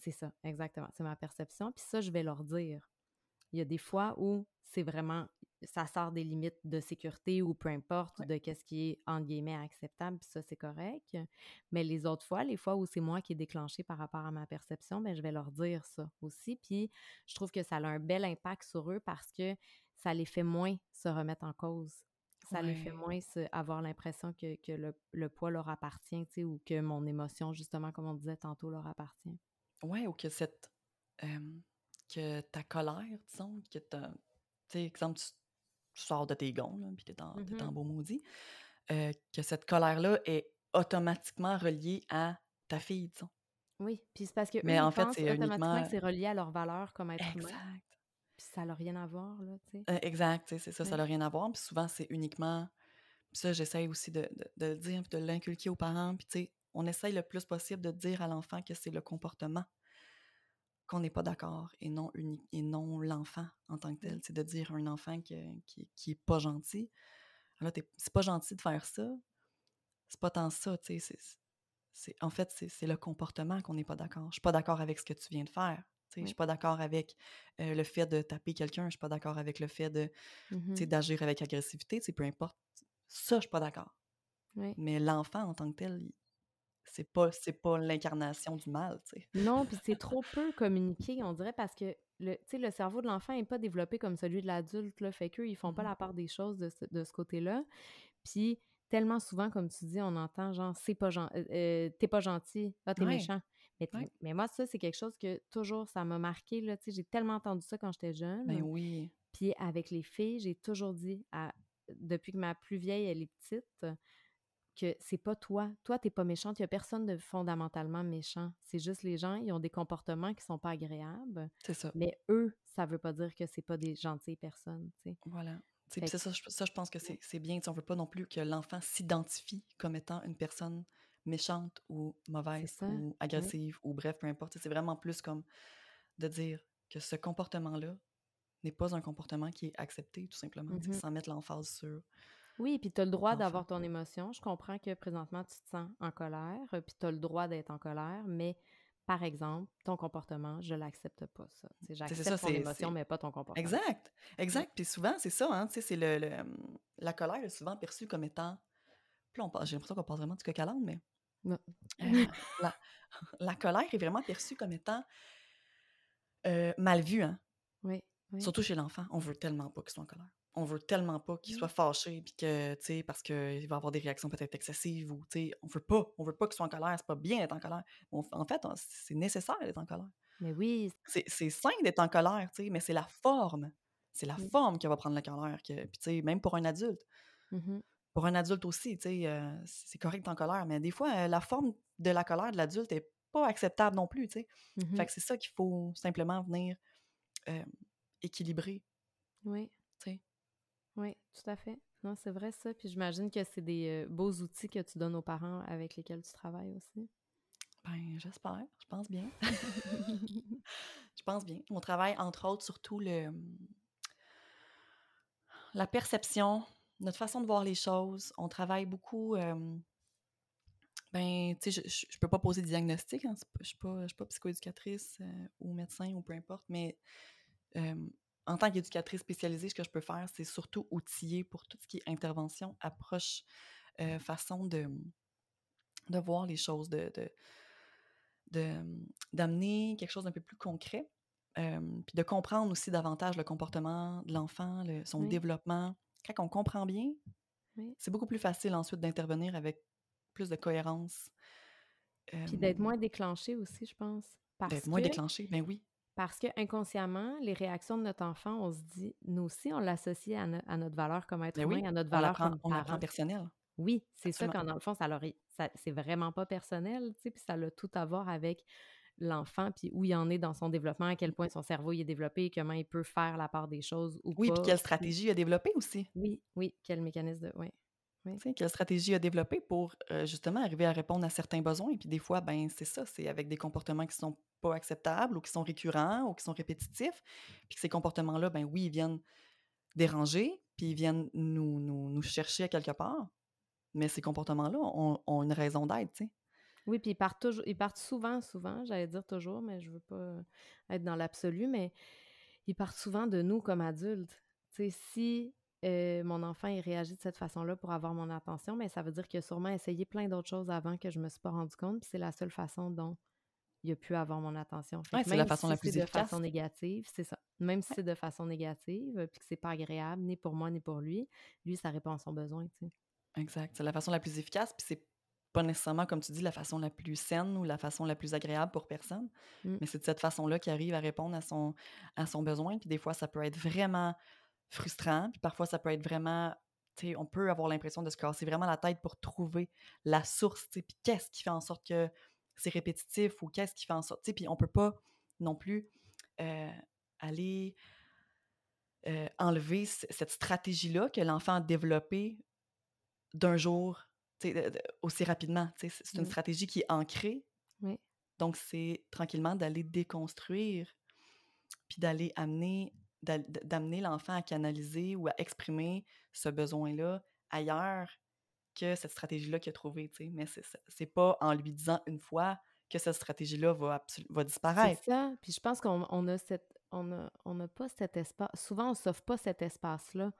C'est ça, exactement. C'est ma perception. Puis ça, je vais leur dire. Il y a des fois où c'est vraiment, ça sort des limites de sécurité ou peu importe ouais. de qu'est-ce qui est, entre guillemets, acceptable, puis ça, c'est correct. Mais les autres fois, les fois où c'est moi qui ai déclenché par rapport à ma perception, bien, je vais leur dire ça aussi. Puis je trouve que ça a un bel impact sur eux parce que ça les fait moins se remettre en cause. Ça ouais. les fait moins se, avoir l'impression que, que le, le poids leur appartient, tu sais, ou que mon émotion, justement, comme on disait tantôt, leur appartient. Oui, ou que cette... Euh, que ta colère, disons, que ta... Tu sais, exemple, tu, tu sors de tes gonds, là, puis t'es en, mm-hmm. t'es en beau maudit, euh, que cette colère-là est automatiquement reliée à ta fille, disons. Oui, puis c'est parce que mais en fait, c'est automatiquement uniquement... que c'est relié à leur valeur comme être exact. Humain. Puis ça n'a rien à voir, là, tu sais. Euh, exact, tu sais, c'est ça, ouais. ça n'a rien à voir, puis souvent, c'est uniquement... Puis ça, j'essaye aussi de, de, de le dire, puis de l'inculquer aux parents, puis tu sais, on essaye le plus possible de dire à l'enfant que c'est le comportement qu'on n'est pas d'accord, et non, uni, et non l'enfant en tant que tel. C'est de dire à un enfant que, qui, qui est pas gentil, alors t'es, c'est pas gentil de faire ça, c'est pas tant ça, tu sais, c'est, c'est, en fait, c'est, c'est le comportement qu'on n'est pas d'accord. Je suis pas d'accord avec ce que tu viens de faire, tu sais, oui. je suis pas d'accord avec euh, le fait de taper quelqu'un, je suis pas d'accord avec le fait de, mm-hmm. tu sais, d'agir avec agressivité, tu sais, peu importe, ça, je suis pas d'accord. Oui. Mais l'enfant en tant que tel, il, C'est pas, c'est pas l'incarnation du mal, tu sais. Non, puis c'est trop peu communiqué, on dirait, parce que le, le cerveau de l'enfant n'est pas développé comme celui de l'adulte, là, fait qu'eux, ils font pas la part des choses de ce, de ce côté-là. Puis tellement souvent, comme tu dis, on entend genre, c'est pas gen- euh, t'es pas gentil, ah, t'es ouais. méchant. Mais, ouais. mais moi, ça, c'est quelque chose que toujours, ça m'a marqué, là, tu sais, j'ai tellement entendu ça quand j'étais jeune. Ben oui. Puis avec les filles, j'ai toujours dit, à, depuis que ma plus vieille, elle est petite... que c'est pas toi. Toi, t'es pas méchante. Il y a personne de fondamentalement méchant. C'est juste les gens, ils ont des comportements qui sont pas agréables. C'est ça. Mais eux, ça veut pas dire que c'est pas des gentilles personnes, tu sais. Voilà. C'est, que... c'est ça, je, ça, je pense que c'est, c'est bien. On veut pas non plus que l'enfant s'identifie comme étant une personne méchante ou mauvaise ou agressive oui. ou bref, peu importe. C'est vraiment plus comme de dire que ce comportement-là n'est pas un comportement qui est accepté, tout simplement, mm-hmm. sans mettre l'emphase sur... Oui, puis tu as le droit enfin. d'avoir ton émotion. Je comprends que présentement, tu te sens en colère, puis tu as le droit d'être en colère, mais par exemple, ton comportement, je l'accepte pas, ça. T'sais, j'accepte c'est ça, ton c'est, émotion, c'est... mais pas ton comportement. Exact, exact. Puis souvent, c'est ça, hein, tu sais, c'est le, le... La colère est souvent perçue comme étant... Puis là, on... j'ai l'impression qu'on parle vraiment du coq à l'âne, mais... Non. Euh, la... la colère est vraiment perçue comme étant euh, mal vue, hein. Oui, oui. Surtout chez l'enfant, on veut tellement pas qu'il soit en colère. On veut tellement pas qu'il soit fâché puis que, tu sais, parce qu'il va avoir des réactions peut-être excessives ou, tu sais, on veut pas, on veut pas qu'il soit en colère, c'est pas bien d'être en colère. On, en fait, on, c'est nécessaire d'être en colère. Mais oui. C'est, c'est sain d'être en colère, tu sais, mais c'est la forme. C'est la oui. forme qui va prendre la colère. Que, puis, tu sais, même pour un adulte. Mm-hmm. Pour un adulte aussi, tu sais, euh, c'est correct d'être en colère, mais des fois, euh, la forme de la colère de l'adulte est pas acceptable non plus, tu sais. Mm-hmm. Fait que c'est ça qu'il faut simplement venir euh, équilibrer. Oui. Tu sais. Oui, tout à fait. Non, c'est vrai ça. Puis j'imagine que c'est des euh, beaux outils que tu donnes aux parents avec lesquels tu travailles aussi. Ben, j'espère. Je pense bien. Je pense bien. On travaille, entre autres, surtout le la perception, notre façon de voir les choses. On travaille beaucoup... Euh... Ben, tu sais, je ne peux pas poser de diagnostic. Hein. Je ne suis pas, pas psychoéducatrice euh, ou médecin ou peu importe, mais... Euh, En tant qu'éducatrice spécialisée, ce que je peux faire, c'est surtout outiller pour tout ce qui est intervention, approche, euh, façon de, de voir les choses, de, de, de, d'amener quelque chose d'un peu plus concret, euh, puis de comprendre aussi davantage le comportement de l'enfant, le, son oui. développement. Quand on comprend bien, oui. c'est beaucoup plus facile ensuite d'intervenir avec plus de cohérence. Euh, puis d'être moins déclenché aussi, je pense. Parce d'être moins que... déclenché, ben oui. Parce que inconsciemment, les réactions de notre enfant, on se dit, nous aussi, on l'associe à, no- à notre valeur comme être humain, oui, à notre valeur comme parent. On l'apprend personnel. Oui, c'est absolument. Ça qu'en dans le fond, ça leur est, ça, c'est vraiment pas personnel, tu sais, puis ça a tout à voir avec l'enfant, puis où il en est dans son développement, à quel point son cerveau il est développé, comment il peut faire la part des choses ou oui, pas. Oui, puis quelle stratégie il a développée aussi. Oui, oui, quel mécanisme de... Oui. Oui. Tu sais, quelle stratégie il a développée pour euh, justement arriver à répondre à certains besoins, et puis des fois, ben c'est ça, c'est avec des comportements qui sont pas acceptables ou qui sont récurrents ou qui sont répétitifs, puis que ces comportements-là, ben oui, ils viennent déranger, puis ils viennent nous, nous, nous chercher à quelque part, mais ces comportements-là ont, ont une raison d'être, tu sais. Oui, puis ils partent, toujours, ils partent souvent, souvent, j'allais dire toujours, mais je veux pas être dans l'absolu, mais ils partent souvent de nous comme adultes. Tu sais, si euh, mon enfant il réagit de cette façon-là pour avoir mon attention, mais ça veut dire qu'il a sûrement essayé plein d'autres choses avant que je me suis pas rendu compte, puis c'est la seule façon dont il a pu avoir mon attention. Ouais, c'est la façon si la plus efficace. De façon négative, c'est ça. Même si ouais. c'est de façon négative, puis que c'est pas agréable, ni pour moi, ni pour lui, lui, ça répond à son besoin, tu sais. Exact. C'est la façon la plus efficace, puis c'est pas nécessairement, comme tu dis, la façon la plus saine ou la façon la plus agréable pour personne, mm. mais c'est de cette façon-là qu'il arrive à répondre à son, à son besoin, puis des fois, ça peut être vraiment frustrant, puis parfois, ça peut être vraiment, tu sais, on peut avoir l'impression de se casser vraiment la tête pour trouver la source, tu sais, puis qu'est-ce qui fait en sorte que c'est répétitif ou qu'est-ce qui fait en sorte, tu sais, puis on peut pas non plus euh, aller euh, enlever c- cette stratégie-là que l'enfant a développée d'un jour, aussi rapidement. C'est une mm. stratégie qui est ancrée. Oui. Donc, c'est tranquillement d'aller déconstruire puis d'aller amener, d'a- d'amener l'enfant à canaliser ou à exprimer ce besoin-là ailleurs que cette stratégie-là qu'il a trouvée. T'sais. Mais c'est, c'est pas en lui disant une fois que cette stratégie-là va, absolu- va disparaître. C'est ça. Puis je pense qu'on on a cette... On a, on a pas cet espace... Souvent, on ne s'offre pas cet espace-là.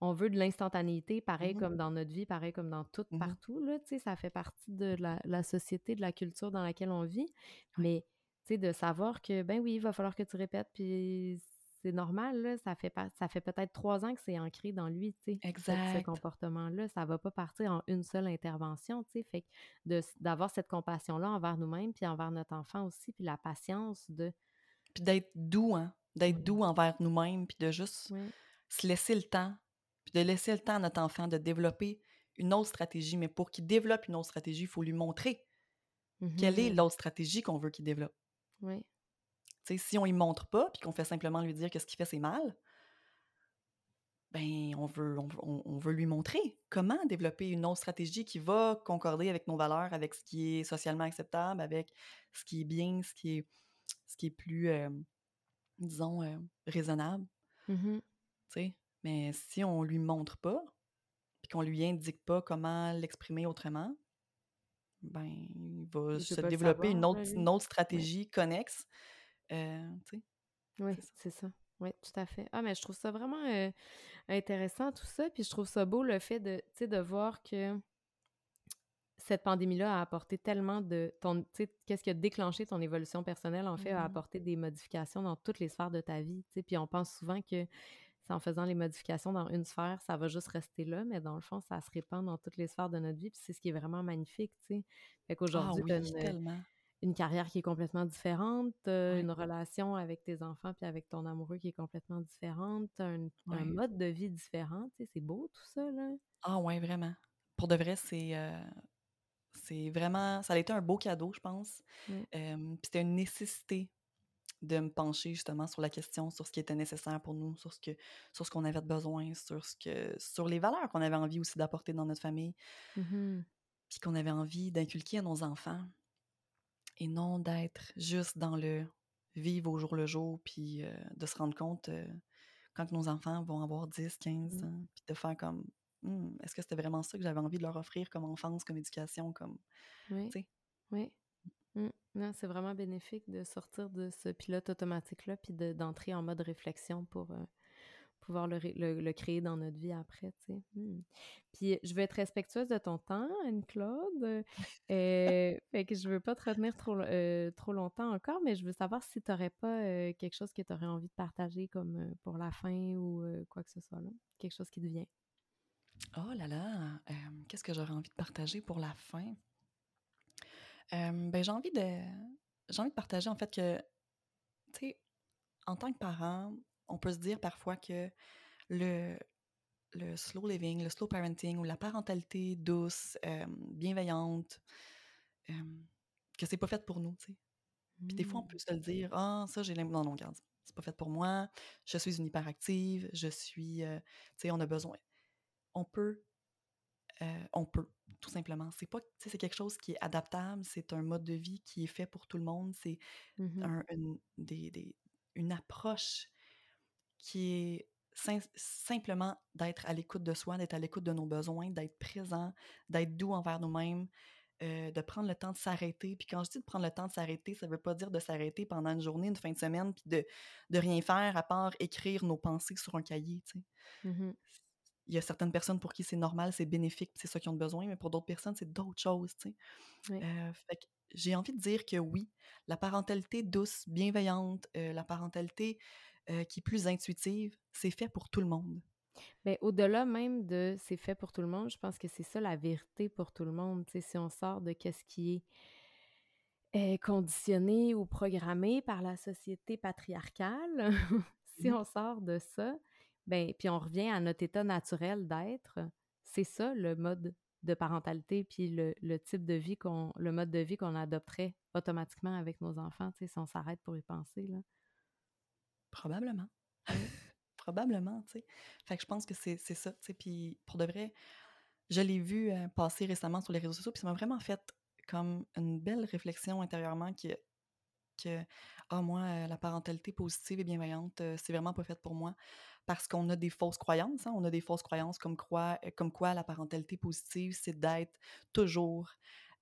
On veut de l'instantanéité, pareil mm-hmm. comme dans notre vie, pareil comme dans tout, mm-hmm. partout, là, tu sais, ça fait partie de la, la société, de la culture dans laquelle on vit, mais, tu sais, de savoir que, ben oui, il va falloir que tu répètes, puis c'est normal, là, ça fait, pas, ça fait peut-être trois ans que c'est ancré dans lui, tu sais, exact. Ce comportement-là, ça va pas partir en une seule intervention, tu sais, fait que de, d'avoir cette compassion-là envers nous-mêmes, puis envers notre enfant aussi, puis la patience de... Puis d'être doux, hein, d'être oui. doux envers nous-mêmes, puis de juste oui. se laisser le temps puis de laisser le temps à notre enfant de développer une autre stratégie. Mais pour qu'il développe une autre stratégie, il faut lui montrer mm-hmm. quelle est l'autre stratégie qu'on veut qu'il développe. Oui. Tu sais, si on ne lui montre pas, puis qu'on fait simplement lui dire que ce qu'il fait, c'est mal, bien, on veut, on, on, on veut lui montrer comment développer une autre stratégie qui va concorder avec nos valeurs, avec ce qui est socialement acceptable, avec ce qui est bien, ce qui est, ce qui est plus, euh, disons, euh, raisonnable. Mm-hmm. Tu sais? Mais si on lui montre pas, puis qu'on lui indique pas comment l'exprimer autrement, ben il va se développer savoir, une, autre, une autre stratégie ouais. connexe. Euh, tu sais. Oui, c'est ça. C'est ça. Oui, tout à fait. Ah, mais je trouve ça vraiment euh, intéressant, tout ça. Puis je trouve ça beau, le fait de, de voir que cette pandémie-là a apporté tellement de... Tu sais, qu'est-ce qui a déclenché ton évolution personnelle, en fait, mm-hmm. a apporté des modifications dans toutes les sphères de ta vie. Tu sais, puis on pense souvent que... C'est en faisant les modifications dans une sphère, ça va juste rester là, mais dans le fond, ça se répand dans toutes les sphères de notre vie, puis c'est ce qui est vraiment magnifique, tu sais. Fait qu'aujourd'hui, ah oui, t'as une, une carrière qui est complètement différente, oui. une relation avec tes enfants puis avec ton amoureux qui est complètement différente, un, oui. un mode de vie différent, tu sais, c'est beau tout ça, là. Ah ouais, vraiment. Pour de vrai, c'est... Euh... c'est vraiment... Ça a été un beau cadeau, je pense. Oui. Euh, puis c'était une nécessité de me pencher justement sur la question, sur ce qui était nécessaire pour nous, sur ce que, sur ce qu'on avait de besoin, sur ce que, sur les valeurs qu'on avait envie aussi d'apporter dans notre famille, mm-hmm. puis qu'on avait envie d'inculquer à nos enfants, et non d'être juste dans le vivre au jour le jour, puis euh, de se rendre compte euh, quand nos enfants vont avoir dix, quinze mm-hmm. ans, puis de faire comme, hm, est-ce que c'était vraiment ça que j'avais envie de leur offrir comme enfance, comme éducation, comme, oui. tu sais. Oui. Mmh. Non, c'est vraiment bénéfique de sortir de ce pilote automatique-là puis de, d'entrer en mode réflexion pour euh, pouvoir le, le, le créer dans notre vie après, tu sais. Mmh. Puis je veux être respectueuse de ton temps, Anne-Claude. Euh, fait que je veux pas te retenir trop, euh, trop longtemps encore, mais je veux savoir si t'aurais pas euh, quelque chose que t'aurais envie de partager comme euh, pour la fin ou euh, quoi que ce soit, là. Quelque chose qui te vient. Oh là là! Euh, qu'est-ce que j'aurais envie de partager pour la fin? Euh, ben, j'ai envie de j'ai envie de partager en fait que, tu sais, en tant que parent, on peut se dire parfois que le, le slow living, le slow parenting ou la parentalité douce, euh, bienveillante, euh, que c'est pas fait pour nous, tu sais. Puis des fois, on peut se le dire, ah, oh, ça, j'ai l'impression, non, non, regarde, c'est pas fait pour moi, je suis une hyperactive, je suis, euh, tu sais, on a besoin. On peut, euh, on peut. Tout simplement. C'est pas, c'est quelque chose qui est adaptable, c'est un mode de vie qui est fait pour tout le monde, c'est mm-hmm. un, une, des, des, une approche qui est sim- simplement d'être à l'écoute de soi, d'être à l'écoute de nos besoins, d'être présent, d'être doux envers nous-mêmes, euh, de prendre le temps de s'arrêter. Puis quand je dis de prendre le temps de s'arrêter, ça ne veut pas dire de s'arrêter pendant une journée, une fin de semaine, puis de, de rien faire à part écrire nos pensées sur un cahier, tu sais. Mm-hmm. Il y a certaines personnes pour qui c'est normal, c'est bénéfique, c'est ça qu'ils ont besoin, mais pour d'autres personnes, c'est d'autres choses, tu sais. Oui. Euh, fait que j'ai envie de dire que oui, la parentalité douce, bienveillante, euh, la parentalité euh, qui est plus intuitive, c'est fait pour tout le monde. Bien, au-delà même de « c'est fait pour tout le monde », je pense que c'est ça la vérité pour tout le monde, tu sais, si on sort de qu'est-ce qui est conditionné ou programmé par la société patriarcale, si on sort de ça... Bien, puis on revient à notre état naturel d'être. C'est ça, le mode de parentalité, puis le, le type de vie qu'on, le mode de vie qu'on adopterait automatiquement avec nos enfants, tu sais, si on s'arrête pour y penser, là. Probablement. Probablement, tu sais. Fait que je pense que c'est, c'est ça, tu sais. Puis pour de vrai, je l'ai vu euh, passer récemment sur les réseaux sociaux, puis ça m'a vraiment fait comme une belle réflexion intérieurement qui... que « Ah, moi, la parentalité positive et bienveillante, c'est vraiment pas faite pour moi. » Parce qu'on a des fausses croyances, hein? On a des fausses croyances comme quoi, comme quoi la parentalité positive, c'est d'être toujours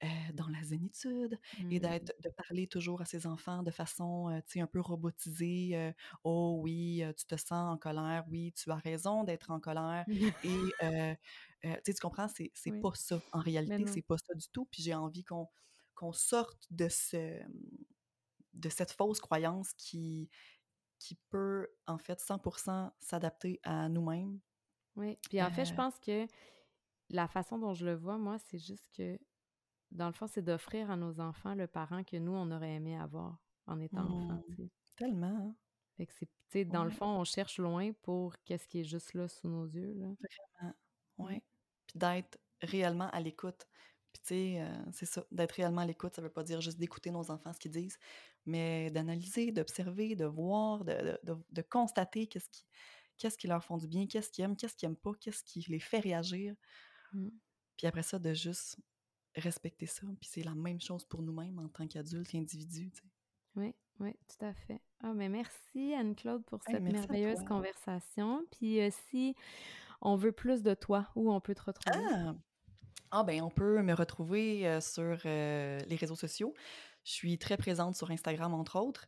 euh, dans la zénitude mmh. et d'être, de parler toujours à ses enfants de façon, euh, tu sais, un peu robotisée. Euh, « Oh oui, tu te sens en colère. Oui, tu as raison d'être en colère. Mmh. » Et, euh, euh, tu sais, tu comprends, c'est, c'est oui. pas ça. En réalité, c'est pas ça du tout. Puis j'ai envie qu'on, qu'on sorte de ce... de cette fausse croyance qui, qui peut, en fait, cent pour cent s'adapter à nous-mêmes. Oui, puis en fait, euh... je pense que la façon dont je le vois, moi, c'est juste que, dans le fond, c'est d'offrir à nos enfants le parent que nous, on aurait aimé avoir en étant mmh, enfant. T'sais. Tellement, hein? Fait que c'est, tu sais, dans ouais. le fond, on cherche loin pour qu'est-ce qui est juste là, sous nos yeux, là. Vraiment, oui. Puis d'être réellement à l'écoute. Puis tu sais, euh, c'est ça, d'être réellement à l'écoute, ça veut pas dire juste d'écouter nos enfants, ce qu'ils disent, mais d'analyser, d'observer, de voir, de, de, de, de constater qu'est-ce qui, qu'est-ce qui leur font du bien, qu'est-ce qu'ils aiment, qu'est-ce qu'ils aiment pas, qu'est-ce qui les fait réagir. Mm. Puis après ça, de juste respecter ça. Puis c'est la même chose pour nous-mêmes en tant qu'adultes, individus, tu sais. Oui, oui, tout à fait. Ah, mais merci Anne-Claude pour cette hey, merveilleuse conversation. Puis euh, si on veut plus de toi, où on peut te retrouver? Ah! Ah ben, on peut me retrouver euh, sur euh, les réseaux sociaux. Je suis très présente sur Instagram, entre autres.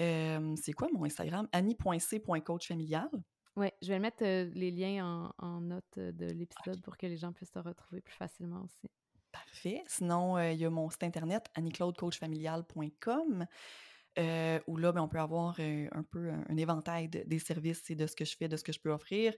Euh, c'est quoi mon Instagram? annie point c point coachfamilial. Oui, je vais mettre euh, les liens en, en note de l'épisode okay. pour que les gens puissent te retrouver plus facilement aussi. Parfait. Sinon, il euh, y a mon site internet, annie claude coach familial point com. Euh, où là, ben, on peut avoir euh, un peu un, un éventail de, des services et de ce que je fais, de ce que je peux offrir.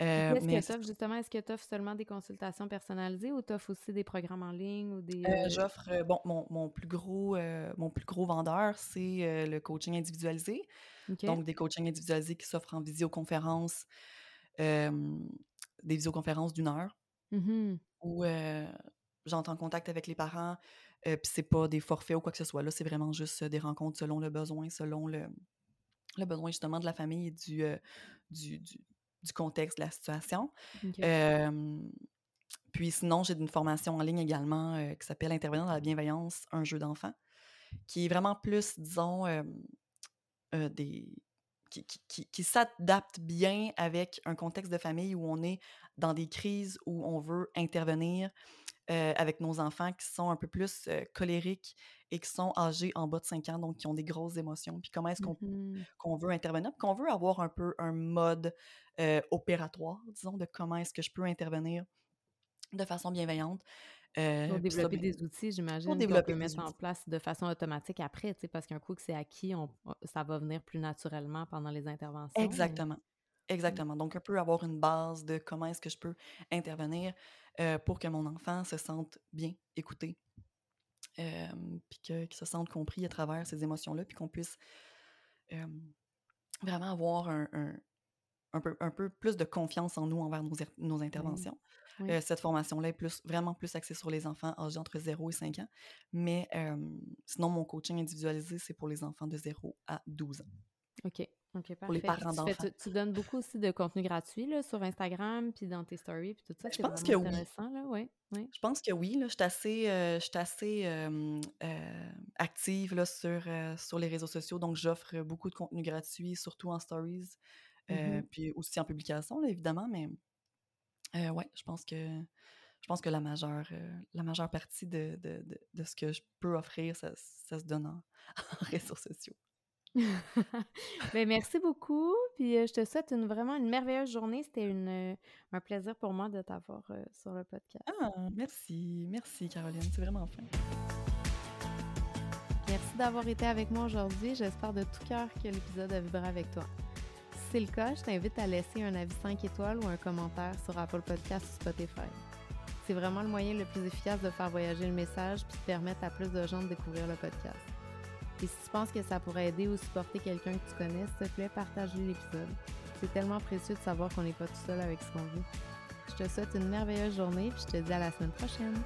Euh, est-ce mais... que t'offres, justement, est-ce que t'offres seulement des consultations personnalisées ou t'offres aussi des programmes en ligne ou des... Euh, j'offre, euh, bon, mon, mon, plus gros, euh, mon plus gros vendeur, c'est euh, le coaching individualisé. Okay. Donc, des coachings individualisés qui s'offrent en visioconférence, euh, des visioconférences d'une heure, mm-hmm. où euh, j'entre en contact avec les parents, euh, puis c'est pas des forfaits ou quoi que ce soit. Là, c'est vraiment juste des rencontres selon le besoin, selon le, le besoin, justement, de la famille et du... Euh, du, du du contexte de la situation. Okay. Euh, puis sinon, j'ai une formation en ligne également euh, qui s'appelle « Intervenants dans la bienveillance un jeu d'enfant », qui est vraiment plus, disons, euh, euh, des qui, qui, qui, qui s'adapte bien avec un contexte de famille où on est dans des crises où on veut intervenir euh, avec nos enfants qui sont un peu plus euh, colériques et qui sont âgés en bas de cinq ans, donc qui ont des grosses émotions, puis comment est-ce qu'on, mm-hmm. qu'on veut intervenir, puis qu'on veut avoir un peu un mode euh, opératoire, disons, de comment est-ce que je peux intervenir de façon bienveillante. Euh, pour développer ça, des outils, j'imagine, qu'on peut mettre outils. en place de façon automatique après, tu sais, parce qu'un coup que c'est acquis, on, ça va venir plus naturellement pendant les interventions. Exactement. Mais... Exactement. Donc, un peu avoir une base de comment est-ce que je peux intervenir euh, pour que mon enfant se sente bien écouté. Euh, puis que, qu'ils se sentent compris à travers ces émotions-là, puis qu'on puisse euh, vraiment avoir un, un, un, peu, un peu plus de confiance en nous envers nos, nos interventions. Oui. Oui. Euh, cette formation-là est plus, vraiment plus axée sur les enfants âgés entre zéro et cinq ans, mais euh, sinon, mon coaching individualisé, c'est pour les enfants de zéro à douze ans. OK. OK, parfait. Pour les parents d'enfants. Tu, fais, tu, tu donnes beaucoup aussi de contenu gratuit là, sur Instagram, puis dans tes stories, puis tout ça. Je c'est pense que intéressant, oui. Là, ouais, ouais. Je pense que oui. Là, je suis assez, euh, je suis assez euh, euh, active là, sur, euh, sur les réseaux sociaux, donc j'offre beaucoup de contenu gratuit, surtout en stories, euh, mm-hmm. puis aussi en publication, là, évidemment, mais euh, ouais, je pense que je pense que la majeure, euh, la majeure partie de, de, de, de ce que je peux offrir, ça, ça se donne en, en réseaux sociaux. Ben, merci beaucoup, puis euh, je te souhaite une, vraiment une merveilleuse journée. C'était une, euh, un plaisir pour moi de t'avoir euh, sur le podcast. Ah, merci, merci Caroline, c'est vraiment fin. Merci d'avoir été avec moi aujourd'hui. J'espère de tout cœur que l'épisode a vibré avec toi. Si c'est le cas, je t'invite à laisser un avis cinq étoiles ou un commentaire sur Apple Podcasts ou Spotify. C'est vraiment le moyen le plus efficace de faire voyager le message puis de permettre à plus de gens de découvrir le podcast. Et si tu penses que ça pourrait aider ou supporter quelqu'un que tu connais, s'il te plaît, partage l'épisode. C'est tellement précieux de savoir qu'on n'est pas tout seul avec ce qu'on vit. Je te souhaite une merveilleuse journée, puis je te dis à la semaine prochaine!